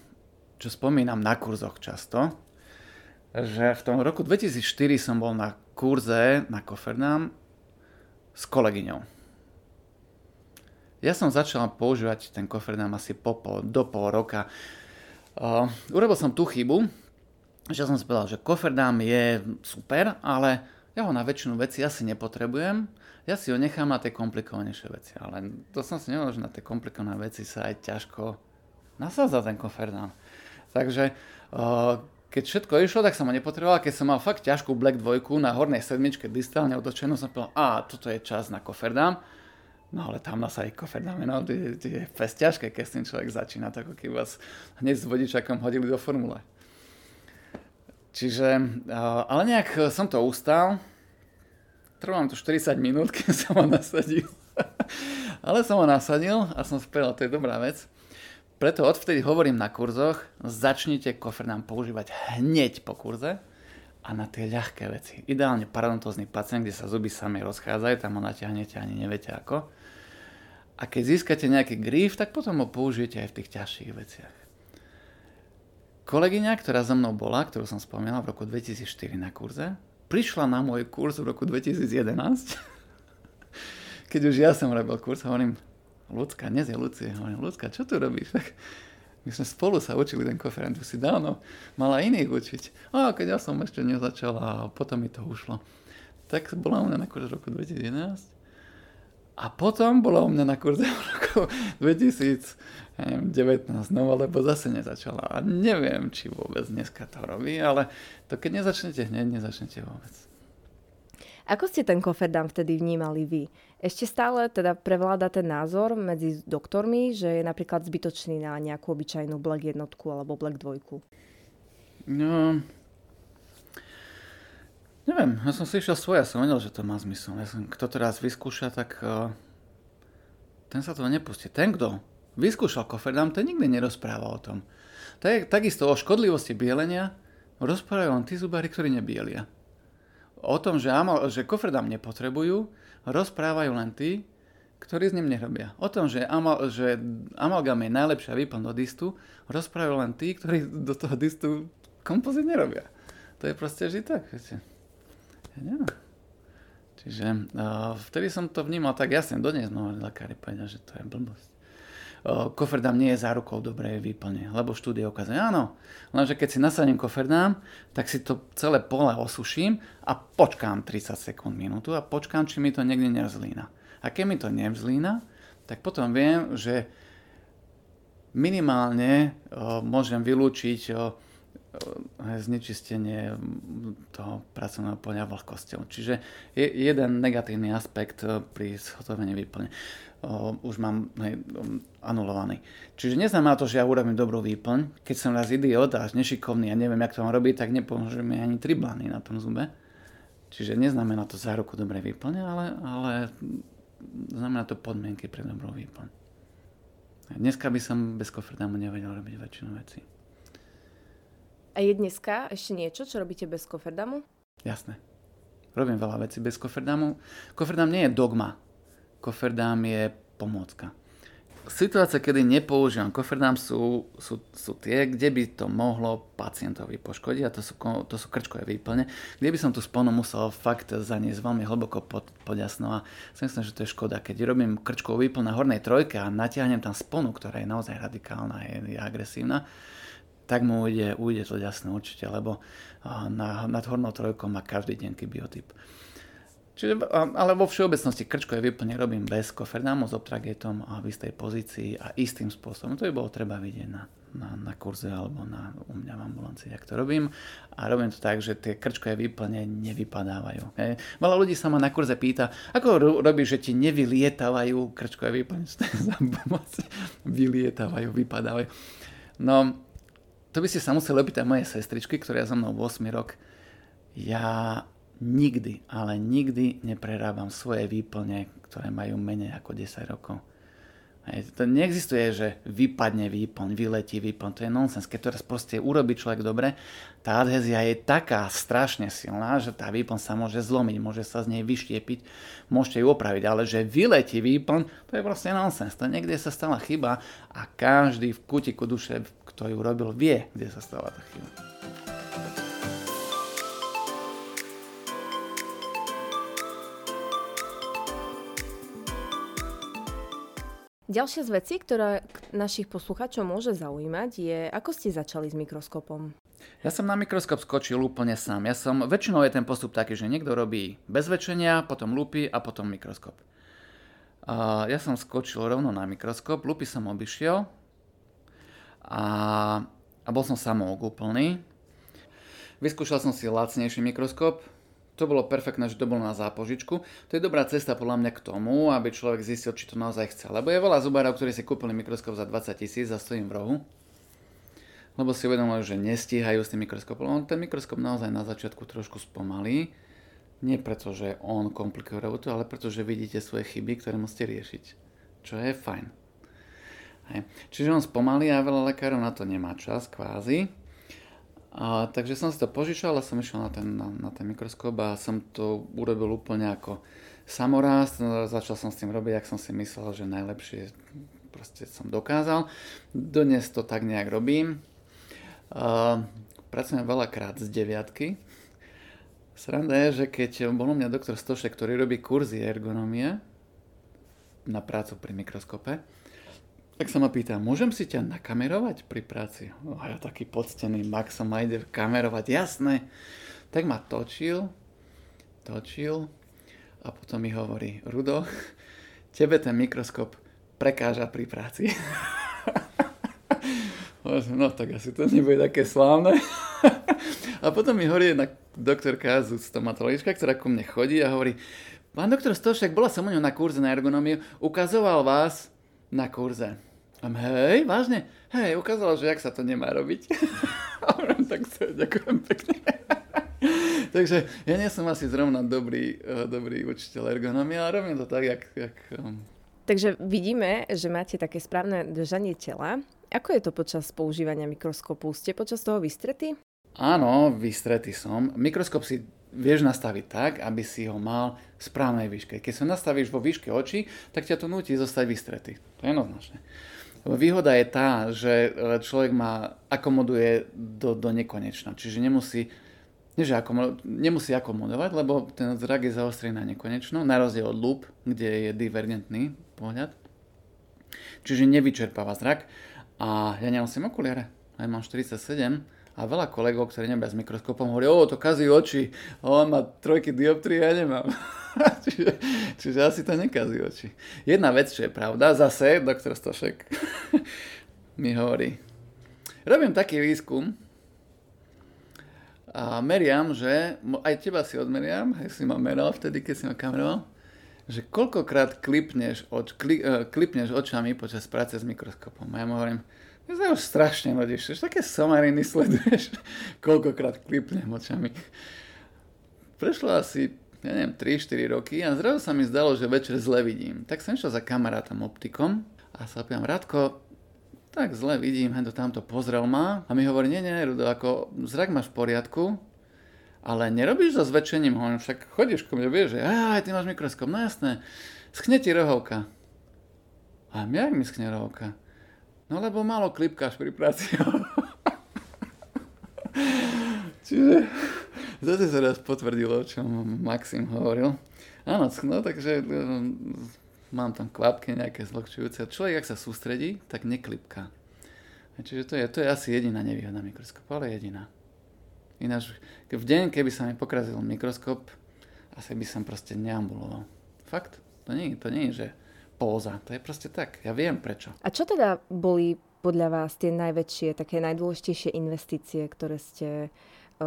čo spomínam na kurzoch často, že v tom roku dvetisícštyri som bol na kurze na koferdám s kolegyňou. Ja som začal používať ten koferdám asi po, po, do pol roka. Uh, urobil som tú chybu, že som si povedal, že koferdám je super, ale ja ho na väčšinu veci asi nepotrebujem. Ja si ho nechám na tie komplikovanejšie veci. Ale to som si nevedel, že na tie komplikované veci sa aj ťažko nasádza ten koferdám. Takže keď všetko išlo, tak som ho nepotreboval. Keď som mal fakt ťažkú Black dvojku na hornej sedmičke distálne otočenú, som povedal, a toto je čas na koferdám. No ale tam nás aj koferdáme, no to je, je fest ťažké, keď s tým človek začína, tak ako keby vás hneď s vodičakom hodili do formule. Čiže, ale nejak som to ustal, trvalo to štyridsať minút, keď som ho nasadil, ale som ho nasadil a som spelal, to je dobrá vec. Preto odvtedy hovorím na kurzoch, začnite koferdám používať hneď po kurze a na tie ľahké veci. Ideálne parodontózny pacient, kde sa zuby sami rozchádzajú, tam ho natiahnete ani neviete ako. A keď získate nejaký grif, tak potom ho použijete aj v tých ťažších veciach. Kolegyňa, ktorá za mnou bola, ktorú som spomínal v roku dvetisícštyri na kurze, prišla na môj kurz v roku dvetisícjedenásť, keď už ja som robil kurz, hovorím, Lucka, dnes je Lucie, hovorím, Lucka, čo tu robíš? Tak my sme spolu sa učili ten koferent, tu si dávno mala iných učiť. A keď ja som ešte nezačal a potom mi to ušlo. Tak bola u mňa na kurze v roku dvetisícjedenásť a potom bola u mňa na kurze v roku dvetisíc devätnásť, no alebo zase nezačala a neviem, či vôbec dneska to robí, ale to keď nezačnete hneď, nezačnete vôbec. Ako ste ten koferdám vtedy vnímali vy? Ešte stále teda prevláda ten názor medzi doktormi, že je napríklad zbytočný na nejakú obyčajnú Black jednotku alebo Black dvojku? No, neviem, ja som si išiel svoj, ja som vedel, že to má zmysel. Ja som, kto to raz vyskúša, tak uh, ten sa toho nepustí. Ten, kto vyskúšal koferdám, to nikdy nerozpráva o tom. Tak, takisto o škodlivosti bielenia rozprávajú len tí zubári, ktorí nebielia. O tom, že, že koferdám nepotrebujú, rozprávajú len tí, ktorí s ním nerobia. O tom, že, amal, že amalgam je najlepšia výplň do distu, rozprávajú len tí, ktorí do toho distu kompozit nerobia. To je proste vždy tak. Ja, čiže uh, vtedy som to vnímal tak jasne. Dodnes ma lekári povedia, že to je blbosť. Koferdám nie je zárukou dobrej výplne, lebo štúdie ukazujú, áno, lenže keď si nasadím koferdám, tak si to celé pole osuším a počkám tridsať sekúnd minútu a počkám, či mi to niekde nevzlína. A keď mi to nevzlína, tak potom viem, že minimálne o, môžem vylúčiť o, o, znečistenie toho pracovného poľa vlhkosťou. Čiže je jeden negatívny aspekt pri zhotovení výplne. O, už mám hej, anulovaný. Čiže neznamená to, že ja urobím dobrú výplň. Keď som raz idiot a nešikovný a neviem, jak to mám robiť, tak nepomôže mi ani tri blány na tom zube. Čiže neznamená to záruku dobrej výplne, ale, ale znamená to podmienky pre dobrú výplň. Dneska by som bez kofrdámu nevedel robiť väčšinu vecí. A je dneska ešte niečo, čo robíte bez kofrdámu? Jasné. Robím veľa vecí bez kofrdámu. Kofrdám nie je dogma. Kofrdám je pomôcka. Situácie, kedy nepoužívam kofrdám, sú, sú, sú tie, kde by to mohlo pacientovi poškodiť, a to sú, to sú krčkové výplne, kde by som tú sponu musel fakt zaniesť veľmi hlboko pod, pod jasno, a si myslím, že to je škoda. Keď robím krčkovú výplň na hornej trojke a natiahnem tam sponu, ktorá je naozaj radikálna, je, je agresívna, tak mu ujde, ujde to jasno určite, lebo na, nad hornou trojkou má každý denný biotyp. Čiže, ale vo všeobecnosti krčkové výplne robím bez koferdámu s obtragetom a v istej pozícii a istým spôsobom. To by bolo treba vidieť na, na, na kurze alebo na, u mňa v ambulancii, jak to robím. A robím to tak, že tie krčkové výplne nevypadávajú. Hej. Veľa ľudí sa ma na kurze pýta, ako robíš, že ti nevylietavajú krčkové výplne? Vylietavajú, vypadávajú. No, to by ste sa museli opýtať moje sestričky, ktorá je za mnou osem rok. Ja... Nikdy, ale nikdy neprerábam svoje výplne, ktoré majú menej ako desať rokov. To neexistuje, že vypadne výplň, vyletí výplň, to je nonsens. Keď to raz proste urobí človek dobre, tá adhézia je taká strašne silná, že tá výplň sa môže zlomiť, môže sa z nej vyštiepiť, môžete ju opraviť, ale že vyletí výplň, to je proste nonsens. To niekde sa stala chyba a každý v kútiku duše, kto ju robil, vie, kde sa stala tá chyba. Ďalšia z vecí, ktorá našich poslucháčov môže zaujímať, je, ako ste začali s mikroskopom. Ja som na mikroskop skočil úplne sám. Ja som, väčšinou je ten postup taký, že niekto robí bez väčšenia, potom lúpy a potom mikroskop. Uh, ja som skočil rovno na mikroskop, lúpy som obišiel a, a bol som samouk úplný. Vyskúšal som si lacnejší mikroskop. To bolo perfektné, že to bolo na zápožičku. To je dobrá cesta podľa mňa k tomu, aby človek zistil, či to naozaj chce. Lebo je veľa zubárov, ktorí si kúpili mikroskop za dvadsať tisíc a stojím v rohu. Lebo si uvedomili, že nestíhajú s tým mikroskopom. On ten mikroskop naozaj na začiatku trošku spomalí. Nie preto, že on komplikuje robotu, ale preto, že vidíte svoje chyby, ktoré musíte riešiť. Čo je fajn. Hej. Čiže on spomalí a veľa lekárov na to nemá čas, kvázi. A, takže som si to požičal a som išiel na ten, na, na ten mikroskop a som to urobil úplne ako samorást. Začal som s tým robiť, ak som si myslel, že najlepšie proste som dokázal. Dnes to tak nejak robím. A, pracujem veľakrát z deviatky. Sranda je, že keď bol u mňa doktor Stošek, ktorý robí kurzy ergonomie na prácu pri mikroskope, tak sa ma pýta, môžem si ťa nakamerovať pri práci? A ja taký poctený Maxom ma ide kamerovať, jasné. Tak ma točil, točil a potom mi hovorí, Rudo, tebe ten mikroskop prekáža pri práci. No tak asi to nebude také slávne. A potom mi hovorí jedna doktorka z stomatologička, ktorá ku mne chodí a hovorí, pán doktor Stošek, bola som u ňou na kurze na ergonómiu, ukazoval vás na kurze. Hej, vážne? Hej, ukázalo, že jak sa to nemá robiť. Tak sa ďakujem pekne. Takže ja nie som asi zrovna dobrý, dobrý učiteľ ergonomie, ale robím to tak, jak... jak um... Takže vidíme, že máte také správne držanie tela. Ako je to počas používania mikroskopu? Ste počas toho vystretí? Áno, vystretý som. Mikroskop si vieš nastaviť tak, aby si ho mal v správnej výške. Keď sa nastavíš vo výške očí, tak ťa to núti zostať vystretý. To je jednoznačné. Výhoda je tá, že človek ma akomoduje do, do nekonečna. Čiže nemusí, nie, že akomo, nemusí akomodovať, lebo ten zrak je zaostrený na nekonečno, na rozdiel od lúp, kde je divergentný pohľad. Čiže nevyčerpáva zrak. A ja nenosím okuliare. Aj mám štyridsaťsedem. A veľa kolegov, ktorí nebia s mikroskopom, hovorí, o, to kazí oči, on má trojky dioptrie, ja nemám. čiže, čiže asi to nekazí oči. Jedna vec, čo je pravda, zase doktor Stošek mi hovorí. Robím taký výskum a meriam, že, aj teba si odmeriam, aj si ma meral vtedy, keď si ma kameroval, že koľkokrát klipneš, oč, kli, uh, klipneš očami počas práce s mikroskopom. A ja mu hovorím, ja sa už strašne rodíš, také somariny sleduješ, koľkokrát klipnem očami. Prešlo asi, ja neviem, tri štyri roky a zrazu sa mi zdalo, že večer zle vidím. Tak som išiel za kamarátom optikom a sa opýtam, Radko, tak zle vidím, hento tamto pozrel ma a mi hovorí, nie, nie, Rudo, ako zrak máš v poriadku, ale nerobíš so zväčšením, hovorím, však chodíš ku mne, vieš, že aj ty máš mikroskop, no jasné, schne ti rohovka. A jak mi schne rohovka? No lebo málo klipkáš pri práci. Čiže... Zase sa raz potvrdilo, čo Maxim hovoril. Áno, no, takže um, mám tam kvapky nejaké zlokčujúce. Človek, ak sa sústredí, tak neklipká. Čiže to je, to je asi jediná nevýhoda mikroskopu, ale jediná. Ináč v deň, keby sa mi pokrazil mikroskop, asi by som proste neambuloval. Fakt, to nie, to nie je, že póza. To je proste tak, ja viem prečo. A čo teda boli podľa vás tie najväčšie, také najdôležitejšie investície, ktoré ste...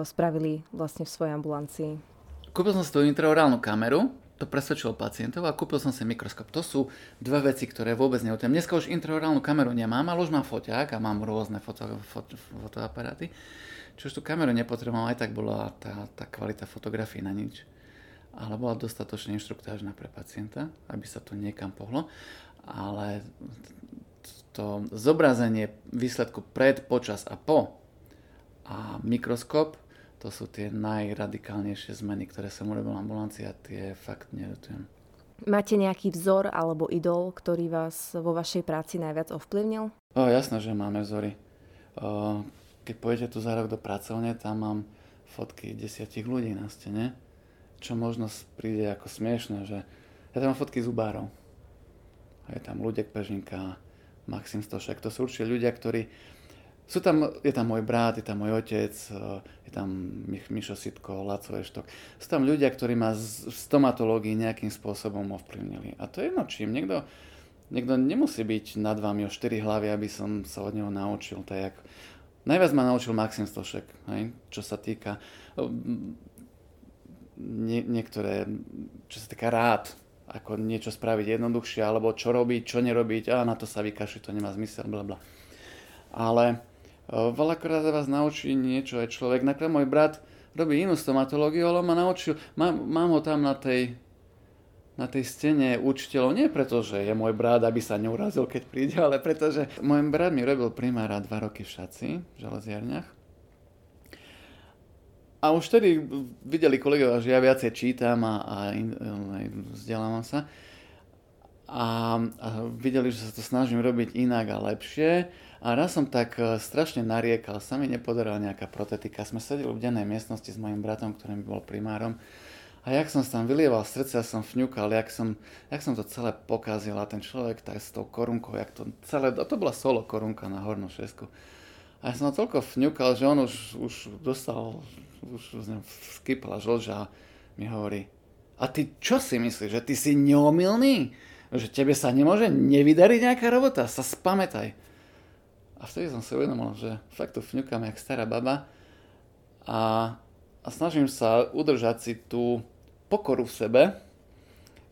spravili vlastne v svojej ambulancii? Kúpil som si tú intraorálnu kameru, to presvedčilo pacientov a kúpil som si mikroskop. To sú dve veci, ktoré vôbec neutiem. Dneska už intraorálnu kameru nemám, ale už mám foťák a mám rôzne foto, foto, fotoaparáty. Čo už tú kameru nepotreboval, aj tak bola tá, tá kvalita fotografií na nič. Ale bola dostatočne inštruktážna pre pacienta, aby sa to niekam pohlo. Ale to zobrazenie výsledku pred, počas a po a mikroskop, to sú tie najradikálnejšie zmeny, ktoré som urobil v ambulancii a tie fakt nedotujem. Máte nejaký vzor alebo idol, ktorý vás vo vašej práci najviac ovplyvnil? O, jasné, že máme vzory. O, keď pôjdete tu za rok do pracovne, tam mám fotky desiatich ľudí na stene, čo možno príde ako smiešne, že ja tam mám fotky zubárov. A je tam Luděk Pežinka, Maxim Stošek, to sú určite ľudia, ktorí Sú tam, je tam môj brat, je tam môj otec, je tam Mišo Sitko, Laco Eštok. Sú tam ľudia, ktorí ma v stomatológii nejakým spôsobom ovplyvnili. A to je jedno čím. Niekto, niekto nemusí byť nad vami o štyri hlavy, aby som sa od neho naučil. Tak jak... Najviac ma naučil Maxim Stošek, hej? Čo sa týka nie, niektoré, čo sa týka rád, ako niečo spraviť jednoduchšie, alebo čo robiť, čo nerobiť, a na to sa vykaši, to nemá zmysel, blablabla. Ale veľakrát vás naučí niečo aj človek. Nakrát môj brat robí inú stomatológiu, ale ma naučil, mám, mám ho tam na tej, na tej stene učiteľov, nie preto, že je môj brat, aby sa neurazil, keď príde, ale pretože môj brat mi robil primára dva roky v Šaci, v železiarniach. A už vtedy videli kolegovia, že ja viacej čítam a, a, a vzdelávam sa. A, a videli, že sa to snažím robiť inak a lepšie. A raz som tak strašne nariekal, sa mi nepodarila nejaká protetika. Sme sedeli v dennej miestnosti s mojim bratom, ktorým bol primárom. A jak som tam vylieval srdce, som fňukal, jak som, jak som to celé pokazil. A ten človek tak s tou korunkou, jak to celé... A to bola solo korunka na hornú šesku. A ja som ho toľko fňukal, že on už, už dostal, už skypla žlža a mi hovorí, a ty čo si myslíš, že ty si neomylný? Že tebe sa nemôže nevydariť nejaká robota, sa spamätaj. A vtedy som si uvedomil, že fakt tu fňukám jak stará baba a, a snažím sa udržať si tú pokoru v sebe,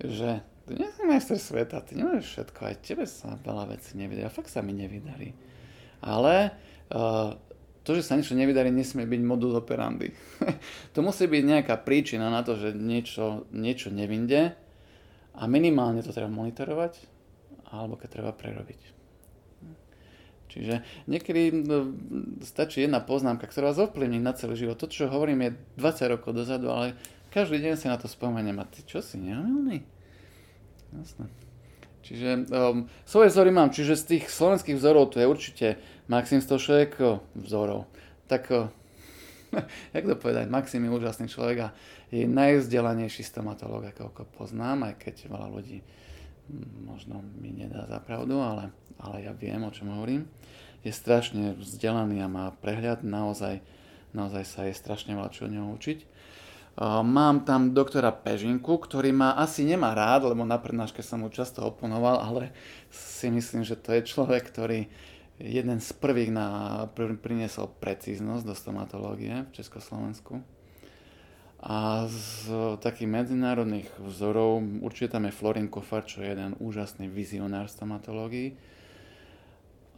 že ty nie si majster sveta, ty nemáš všetko, aj tebe sa veľa vecí nevydarí, fakt sa mi nevydarí. Ale uh, to, že sa niečo nevydarí, nesmie byť modus operandi. To musí byť nejaká príčina na to, že niečo, niečo nevinde. A minimálne to treba monitorovať, alebo keď treba prerobiť. Čiže niekedy stačí jedna poznámka, ktorá vás ovplyvní na celý život. To, čo hovorím, je dvadsať rokov dozadu, ale každý deň si na to spomeniem. A ty čo si, neomilný? Jasné. Čiže um, svoje vzory mám. Čiže z tých slovenských vzorov to je určite Maxim Stošek vzorov. Tak, oh, jak to povedať, Maxim je úžasný človek a je najvzdelanejší stomatológ, ako ho poznám, aj keď veľa ľudí možno mi nedá za pravdu, ale, ale ja viem, o čom hovorím. Je strašne vzdelaný a má prehľad, naozaj, naozaj sa je strašne veľa čo od neho učiť. Mám tam doktora Pežinku, ktorý ma asi nemá rád, lebo na prednáške som mu často oponoval, ale si myslím, že to je človek, ktorý jeden z prvých na, priniesol precíznosť do stomatológie v Československu. A z takých medzinárodných vzorov určite tam je Florin Cofarr, čo je jeden úžasný vizionár stomatológií,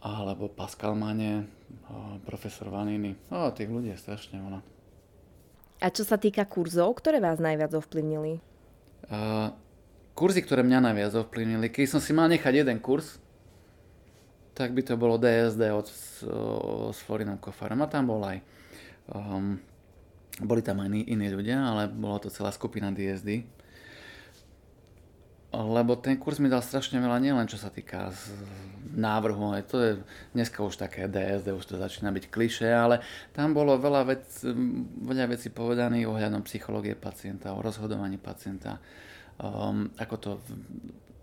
alebo Pascal Mane, profesor Vanini. O, tých ľudí je strašne veľa. A čo sa týka kurzov, ktoré vás najviac ovplyvnili? Uh, kurzy, ktoré mňa najviac ovplyvnili. Keď som si mal nechať jeden kurz, tak by to bolo dé es dé od, s Florinom Cofarrom. A tam bol aj, um, boli tam aj iní ľudia, ale bola to celá skupina dé es dé. Lebo ten kurz mi dal strašne veľa, nielen čo sa týka návrhu, to je dneska už také dé es dé, už to začína byť klišé, ale tam bolo veľa, vec, veľa vecí povedaných ohľadom psychológie pacienta, o rozhodovaní pacienta, um, ako to,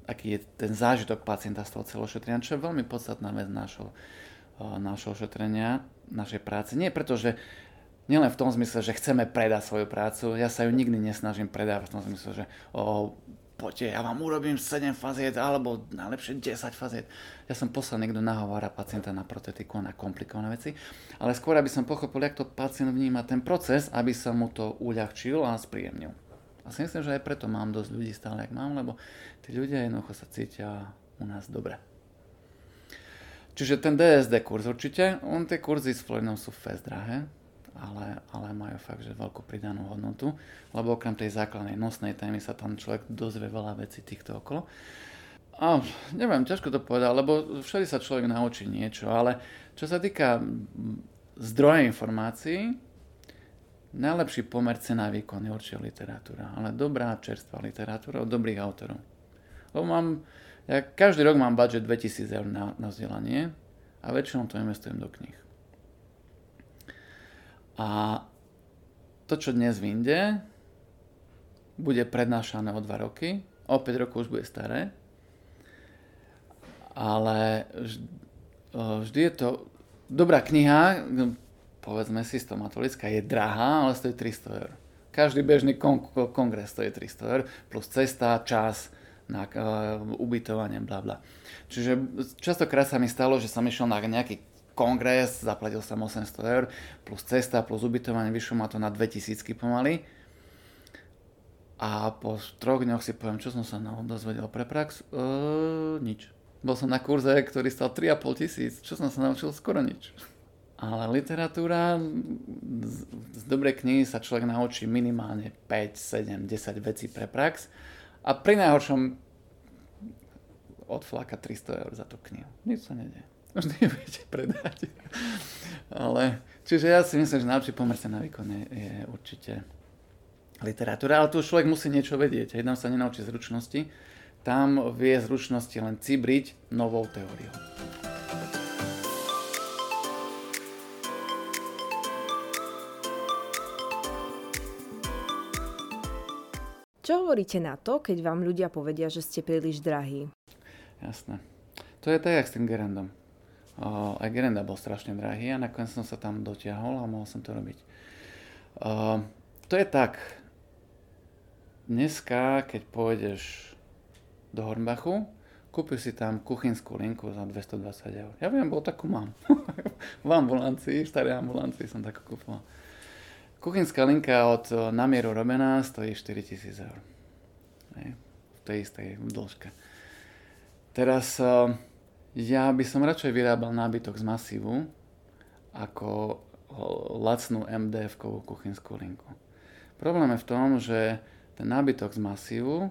aký je ten zážitok pacienta z toho celošetrenia, čo je veľmi podstatná vec našho, našho ošetrenia, našej práce. Nie preto, že nielen v tom zmysle, že chceme predať svoju prácu, ja sa ju nikdy nesnažím predávať v tom zmysle, že o, poďte, ja vám urobím sedem faziet, alebo najlepšie desať faziet. Ja som posledný, kto nahovára pacienta na protetiku a na komplikované veci, ale skôr, aby som pochopil, jak to pacient vníma ten proces, aby som mu to uľahčil a spríjemnil. A si myslím, že aj preto mám dosť ľudí stále, jak mám, lebo tí ľudia jednoducho sa cítia u nás dobre. Čiže ten dé es dé kurz určite, on tie kurzy s Florinom sú fest drahé, Ale, ale majú fakt, že veľkú pridanú hodnotu, lebo okrem tej základnej nosnej témy sa tam človek dozvie veľa vecí týchto okolo. A neviem, ťažko to povedať, lebo všade sa človek naučí niečo, ale čo sa týka zdroja informácií, najlepší pomer cena výkon je určite literatúra, ale dobrá čerstvá literatúra od dobrých autorov. Lebo mám, ja každý rok mám budget dvetisíc eur na, na vzdelanie a väčšinou to investujem do kníh. A to, čo dnes vyjde, bude prednášané o dva roky, o päť rokov už bude staré, ale vždy je to... Dobrá kniha, povedzme si stomatologická, je drahá, ale stojí tristo eur. Každý bežný kon- kongres stojí tristo eur, plus cesta, čas, na ubytovanie, blabla. Čiže častokrát sa mi stalo, že som išiel na nejaký kongres, zaplatil som osemsto eur, plus cesta, plus ubytovanie, vyšlo ma to na dvetisícky pomaly. A po troch dňoch si poviem, čo som sa dozvedel pre prax? Eee, nič. Bol som na kurze, ktorý stal tri a pol tisíc, čo som sa naučil? Skoro nič. Ale literatúra, z, z dobrej knihy sa človek naučí minimálne päť, sedem, desať vecí pre prax a pri najhoršom odfláka tristo eur za tú knihu. Nič sa nedie. Možno nebudete predať. Ale, čiže ja si myslím, že najlepší pomer na výkon je určite literatúra, ale tu človek musí niečo vedieť. Jedná sa nenaučí zručnosti. Tam vie zručnosti len cibriť novou teóriou. Čo hovoríte na to, keď vám ľudia povedia, že ste príliš drahí? Jasné. To je tak, jak s tým gerendom. Uh, aj gerenda bol strašne drahý a nakoniec som sa tam dotiahol a mohol som to robiť. Uh, to je tak. Dneska, keď pôjdeš do Hornbachu, kúpiš si tam kuchynskú linku za dvesto dvadsať eur. Ja viem, bol takú mám. V ambulancii, v starej ambulancii som takú kúpoval. Kuchynská linka od namieru robená stojí štyritisíc eur. Je, v tej istej dĺžke. Teraz... Uh, Ja by som radšej vyrábal nábytok z masívu ako lacnú em dé efkovú kuchynskú linku. Problém je v tom, že ten nábytok z masívu,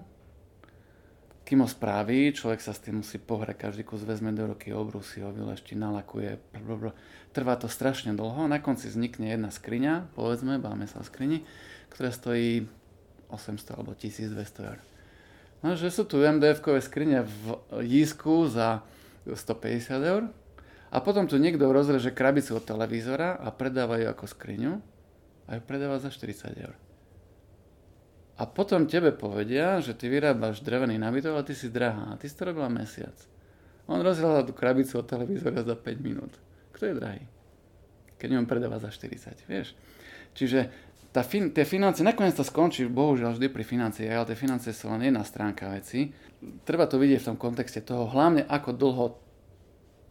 kým ho spraví, človek sa s tým musí pohrať, každý kus vezme do ruky, obrusí ho, vylešti, nalakuje, blablabla. Trvá to strašne dlho, na konci vznikne jedna skriňa, povedzme, báme sa o skrini, ktorá stojí osemsto alebo tisícdvesto eur. No, že sú tu em dé efkové skrine v jízku za stopäťdesiat eur a potom tu niekto rozreže krabicu od televízora a predáva ju ako skriňu a ju predáva za štyridsať eur. A potom tebe povedia, že ty vyrábaš drevený nábytok a ty si drahá a ty si to robila mesiac. On rozhľadá tú krabicu od televízora za päť minút. Kto je drahý? Keď ňom predáva za štyridsať, vieš? Čiže tá fin- tie financie, nakoniec to skončí, bohužiaľ vždy pri financiách, ale tie financie sú len jedna stránka veci. Treba to vidieť v tom kontexte toho, hlavne ako dlho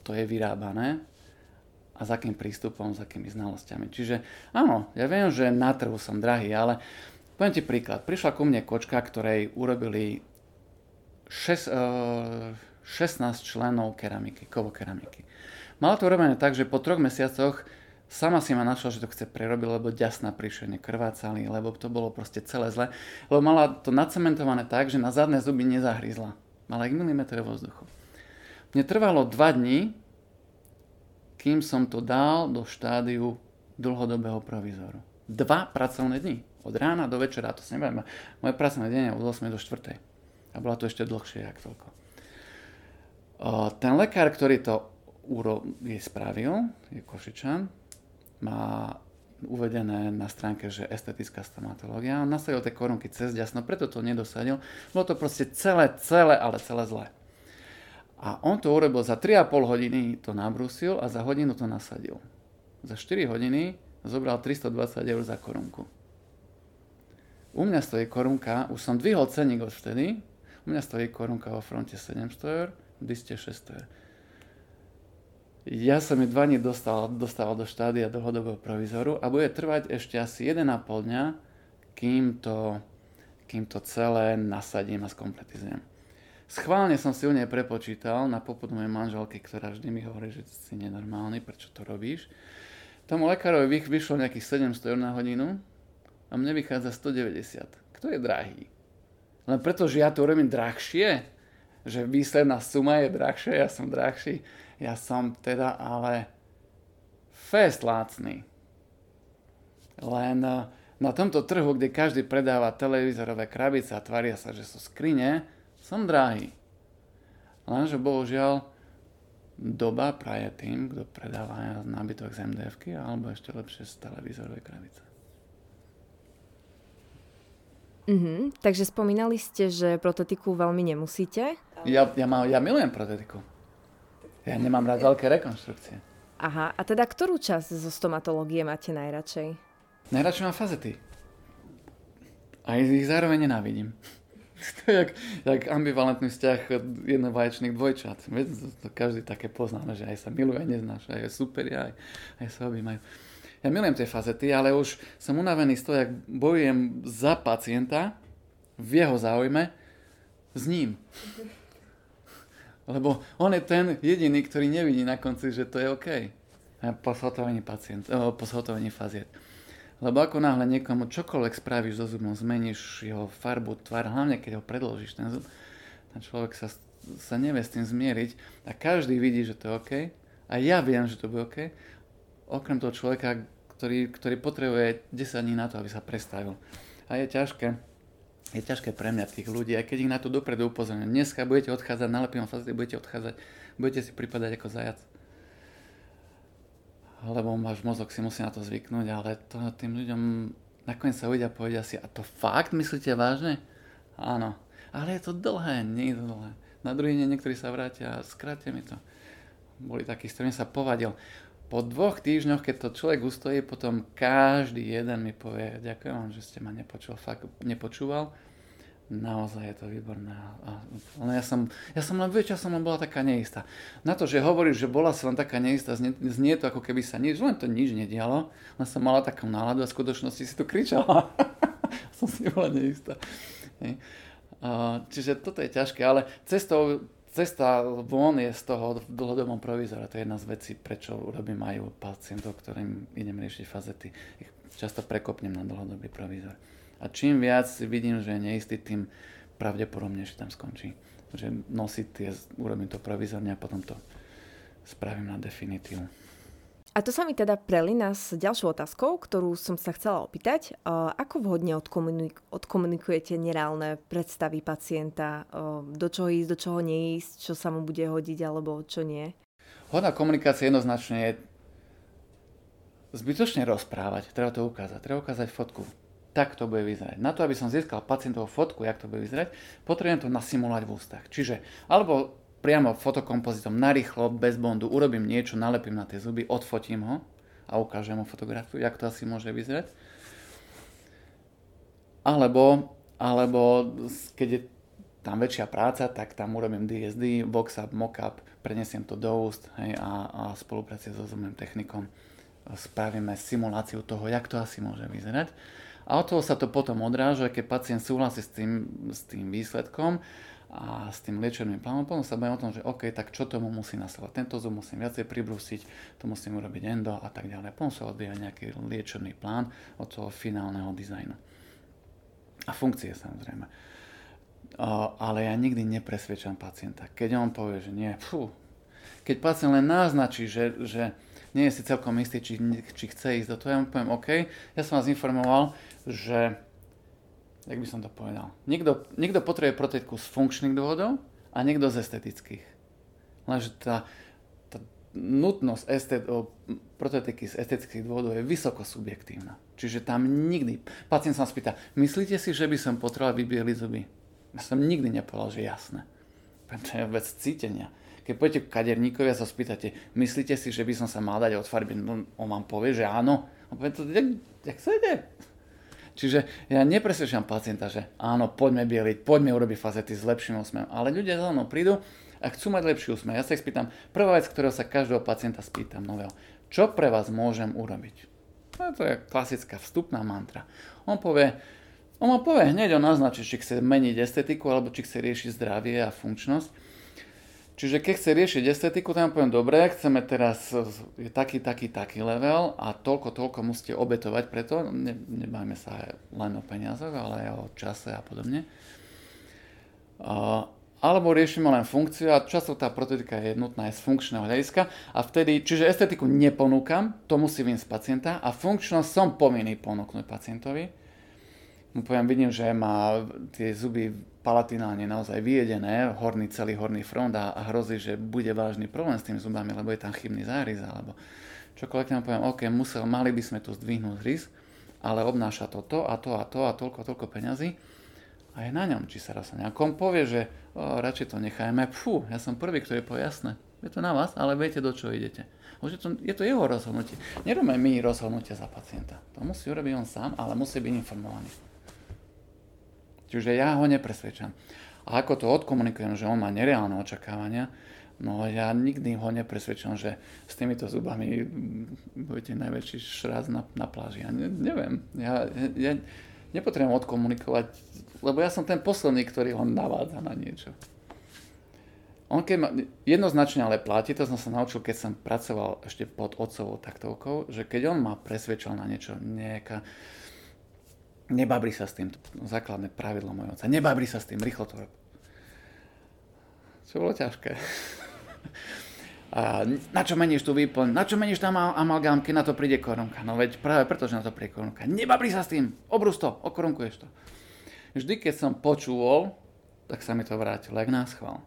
to je vyrábané a s akým prístupom, s akými znalosťami. Čiže áno, ja viem, že na trhu som drahý, ale poviem ti príklad. Prišla ku mne kočka, ktorej urobili šesť, šestnásť členov keramiky, kovokeramiky. Mala to urobené tak, že po troch mesiacoch sama si ma našla, že to chce prerobiť, lebo ďasná príšerne krvácali, lebo to bolo proste celé zle. Lebo mala to nacementované tak, že na zadné zuby nezahryzla. Mala ich milimetre vo vzduchu. Mne trvalo dva dní, kým som to dal do štádiu dlhodobého provizoru. Dva pracovné dni. Od rána do večera, to sa nebavím. Moje pracovné deň je od ôsmej do štvrtej. A bola to ešte dlhšie, jak toľko. O, ten lekár, ktorý to uro- jej spravil, je Košičan, má uvedené na stránke, že estetická stomatológia. On nasadil tie korunky cez ďasno, preto to nedosadil. Bolo to proste celé, celé, ale celé zlé. A on to urobil za tri a pol hodiny, to nabrusil a za hodinu to nasadil. Za štyri hodiny zobral tristodvadsať eur za korunku. U mňa stojí korunka, už som dvihol cenník od vtedy, u mňa stojí korunka vo fronte sedemsto eur, v liste šesťsto eur. Ja som ju dva dní dostal, dostal do štádia dlhodobého provizoru a bude trvať ešte asi jeden a pol dňa, kým to, kým to celé nasadím a skompletizujem. Schválne som si u nej prepočítal na popud mojej manželky, ktorá vždy mi hovorí, že si nenormálny, prečo to robíš. Tomu lekárovi vyšlo nejakých sedemsto eur na hodinu a mne vychádza stodeväťdesiat. Kto je drahý? Len preto, že ja to robím drahšie, že výsledná suma je drahšia, ja som drahší. Ja som teda ale fest lácný. Len na tomto trhu, kde každý predáva televízorové krabice a tvária sa, že sú skrine, som drahý. Lenže bohužiaľ doba praje tým, kto predáva nábytok z em dé efky alebo ešte lepšie z televízorovej krabice. Mm-hmm. Takže spomínali ste, že protetiku veľmi nemusíte? Ja, ja, má, ja milujem protetiku. Ja nemám rád veľké rekonštrukcie. Aha, a teda ktorú časť zo stomatológie máte najradšej? Najradšej mám fazety. A ich zároveň nenávidím. To je jak, jak ambivalentný vzťah jednovaječných dvojčat. To každý také poznáme, že aj sa miluje, neznáša, aj je super, aj, aj sa objímajú. Ja milujem tie fazety, ale už som unavený z toho, jak bojujem za pacienta, v jeho záujme, s ním. Lebo on je ten jediný, ktorý nevidí na konci, že to je OK. Poshotovenie pacient, oh, poshotovenie faziet. Lebo ako náhle niekomu čokoľvek spravíš so zubom, zmeníš jeho farbu, tvár, hlavne keď ho predložíš ten zub, ten človek sa, sa nevie s tým zmieriť a každý vidí, že to je OK. A ja viem, že to bude OK. Okrem toho človeka, ktorý, ktorý potrebuje desať dní na to, aby sa prestavil. A je ťažké. Je ťažké premiať tých ľudí, aj keď ich na to dopredu upozorňujem. Dneska budete odchádzať, nalepím vám fazety, budete odchádzať, budete si pripadať ako zajac. Lebo váš mozog si musí na to zvyknúť, ale to tým ľuďom nakoniec sa uvidia a povedia si, a to fakt myslíte vážne? Áno, ale je to dlhé, nie je to dlhé. Na druhý deň niektorí sa vrátia a skrátia mi to. Boli takí, s ktorým sa povadil. Po dvoch týždňoch, keď to človek ustojí, potom každý jeden mi povie, ďakujem vám, že ste ma nepočul, fakt nepočúval. Naozaj je to výborné. A ja som, ja som len väčšia, som len bola taká neistá. Na to, že hovoríš, že bola som len taká neistá, znie, znie to ako keby sa nič, len to nič nedialo. Len som mala takú náladu a v skutočnosti si to kričala. Som si bola neistá. Čiže toto je ťažké, ale cestou... Cesta von je z toho v dlhodobom provizora. To je jedna z vecí, prečo robím aj u pacientov, ktorým idem riešiť fazety. Ich často prekopnem na dlhodobý provizor. A čím viac vidím, že je neistý, tým pravdepodobnejšie tam skončí. Že nosí tie, urobím to provizorne a potom to spravím na definitívu. A to sa mi teda prelína s ďalšou otázkou, ktorú som sa chcela opýtať. Ako vhodne odkomunik- odkomunikujete nereálne predstavy pacienta? Do čoho ísť, do čoho neísť, čo sa mu bude hodiť alebo čo nie? Hodná komunikácia jednoznačne je zbytočne rozprávať. Treba to ukázať. Treba ukázať fotku. Tak to bude vyzerať. Na to, aby som získal pacientovú fotku, jak to bude vyzerať, potrebujem to nasimulovať v ústach. Čiže, alebo... priamo fotokompozitom, narýchlo, bez bondu, urobím niečo, nalepím na tie zuby, odfotím ho a ukážem mu fotografiu, jak to asi môže vyzerať. Alebo, alebo keď je tam väčšia práca, tak tam urobím dé es dé, box-up, mock-up, prenesiem to do úst, hej, a, a v spolupráci so zubným technikom spravíme simuláciu toho, jak to asi môže vyzerať. A od toho sa to potom odráža, keď pacient súhlasí s tým, s tým výsledkom a s tým liečeným plánom, potom sa bavíme o tom, že OK, tak čo tomu musí nasledovať. Tento zub musím viacej pribrúsiť, to musím urobiť endo a tak ďalej. Potom sa odvíja nejaký liečený plán od toho finálneho dizajnu. A funkcie samozrejme. Ale ja nikdy nepresvedčam pacienta. Keď on povie, že nie, pfú. Keď pacient len naznačí, že, že nie je si celkom istý, či, či chce ísť do toho, ja mu poviem, OK, ja som vás informoval, že, jak by som to povedal, niekto, niekto potrebuje protétku z funkčných dôvodov a niekto z estetických. Lenže tá, tá nutnosť estet, protétiky z estetických dôvodov je vysoko subjektívna. Čiže tam nikdy, pacient sa spýta, myslíte si, že by som potreboval vybieliť zuby? Ja som nikdy nepovedal, že jasné. To je vec cítenia. Keď pôjdete k kaderníkovi a sa spýtate, myslíte si, že by som sa mal dať odfarbiť? No, on vám povie, že áno. On povie, to, jak, jak sa ide? Čiže ja nepresvedčam pacienta, že áno, poďme bieliť, poďme urobiť facety s lepším úsmevom. Ale ľudia za mnou prídu a chcú mať lepší úsmev. Ja sa ich spýtam, prvá vec, ktorého sa každého pacienta spýtam nového, čo pre vás môžem urobiť? No, to je klasická vstupná mantra. On povie, On ma povie hneď, on naznačí, či chce meniť estetiku, alebo či chce riešiť zdravie a funkčnosť. Čiže keď chce riešiť estetiku, tam poviem, dobre, chceme teraz je taký, taký, taký level a toľko, toľko musíte obetovať preto. Ne, nebáme sa len o peniazoch, ale aj o čase a podobne. Uh, alebo riešime len funkciu a často tá protetika je jednotná aj z funkčného hľadiska. A vtedy, čiže estetiku neponúkam, to musí vyjsť z pacienta a funkčnosť som povinný ponúknuť pacientovi. Mu poviem, vidím, že má tie zuby palatinálne naozaj vyjedené, horný celý horný front a, a hrozí, že bude vážny problém s tým zubami, lebo je tam chybný záryz alebo čokoľvek. Tam poviem, OK, musel, mali by sme tu zdvihnúť rys, ale obnáša to to a to a to a toľko, toľko peňazí a je na ňom, či sa raz nejakom povie, že o, radšej to nechajme. Fú, ja som prvý, ktorý povie, jasné, je to na vás, ale viete, do čoho idete. Je to, je to jeho rozhodnutie. Nerobíme my rozhodnutia za pacienta. To musí urobiť on sám, ale musí byť informovaný. Čiže ja ho nepresvedčam. A ako to odkomunikujem, že on má nereálne očakávania, no ja nikdy ho nepresvedčam, že s týmito zubami budete najväčší šrác na, na pláži. Ja ne, neviem, ja, ja nepotrebujem odkomunikovať, lebo ja som ten posledný, ktorý ho navádza na niečo. On keď ma, jednoznačne ale platí, to som sa naučil, keď som pracoval ešte pod otcovou taktovkou, že keď on ma presvedčal na niečo, nejaká nebabri sa s tým, základné pravidlo mojho otca, nebabri sa s tým, rýchlo to rob. Čo bolo ťažké. A na čo meníš tú výplň, na čo meníš tam amalgám, keď na to príde korunka? No veď práve preto, že na to príde korunka. Nebabri sa s tým, obrus to, okorunkuješ to. Vždy, keď som počúval, tak sa mi to vrátilo, jak náschval.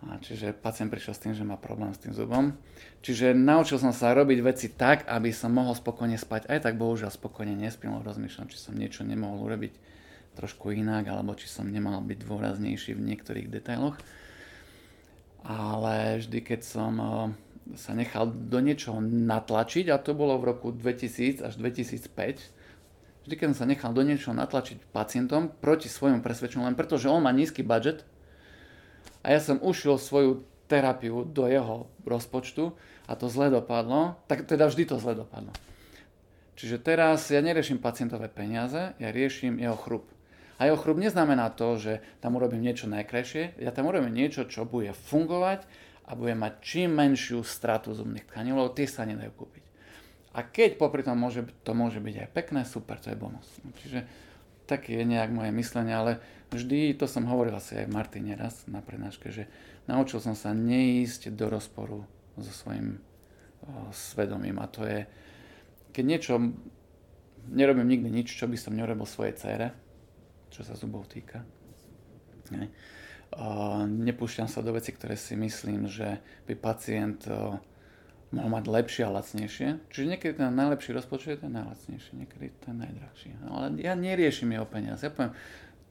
A čiže pacient prišiel s tým, že má problém s tým zubom. Čiže naučil som sa robiť veci tak, aby som mohol spokojne spať. Aj tak bohužiaľ spokojne nespím, rozmýšľam, či som niečo nemohol urobiť trošku inak, alebo či som nemal byť dôraznejší v niektorých detailoch. Ale vždy, keď som sa nechal do niečoho natlačiť, a to bolo v roku dvetisíc až dvetisícpäť, vždy, keď som sa nechal do niečoho natlačiť pacientom proti svojmu presvedčeniu, len preto, že on má nízky budget, a ja som ušiel svoju terapiu do jeho rozpočtu a to zle dopadlo, tak teda vždy to zle dopadlo. Čiže teraz ja neriešim pacientové peniaze, ja riešim jeho chrup. A jeho chrup neznamená to, že tam urobím niečo najkrajšie, ja tam urobím niečo, čo bude fungovať a bude mať čím menšiu stratu zubných tkaní, lebo tie sa nedajú kúpiť. A keď popri tom môže, to môže byť aj pekné, super, to je bonus. Čiže také je nejak moje myslenie, ale vždy, to som hovoril asi aj Martine raz na prednáške, že naučil som sa neísť do rozporu so svojím o, svedomím. A to je, keď niečo, nerobím nikdy nič, čo by som nerobil svojej dcére, čo sa zubov týka. Ne? O, nepúšťam sa do veci, ktoré si myslím, že by pacient o, mohol mať lepšie a lacnejšie. Čiže niekedy ten najlepší rozpočet je ten najlacnejší, niekedy ten najdrahší. Ale ja neriešim jeho peniaze. Ja poviem,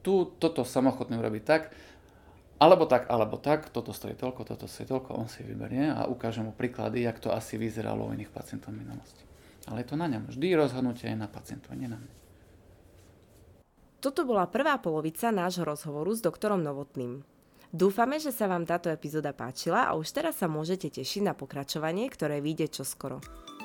tu toto samochotný urobiť tak, alebo tak, alebo tak, toto stojí toľko, toto stojí toľko, on si vyberie a ukáže mu príklady, jak to asi vyzeralo u iných pacientov v minulosti. Ale je to na ňom. Vždy rozhodnutie je na pacientov, nie na mňa. Toto bola prvá polovica nášho rozhovoru s doktorom Novotným. Dúfame, že sa vám táto epizóda páčila a už teraz sa môžete tešiť na pokračovanie, ktoré vyjde čoskoro.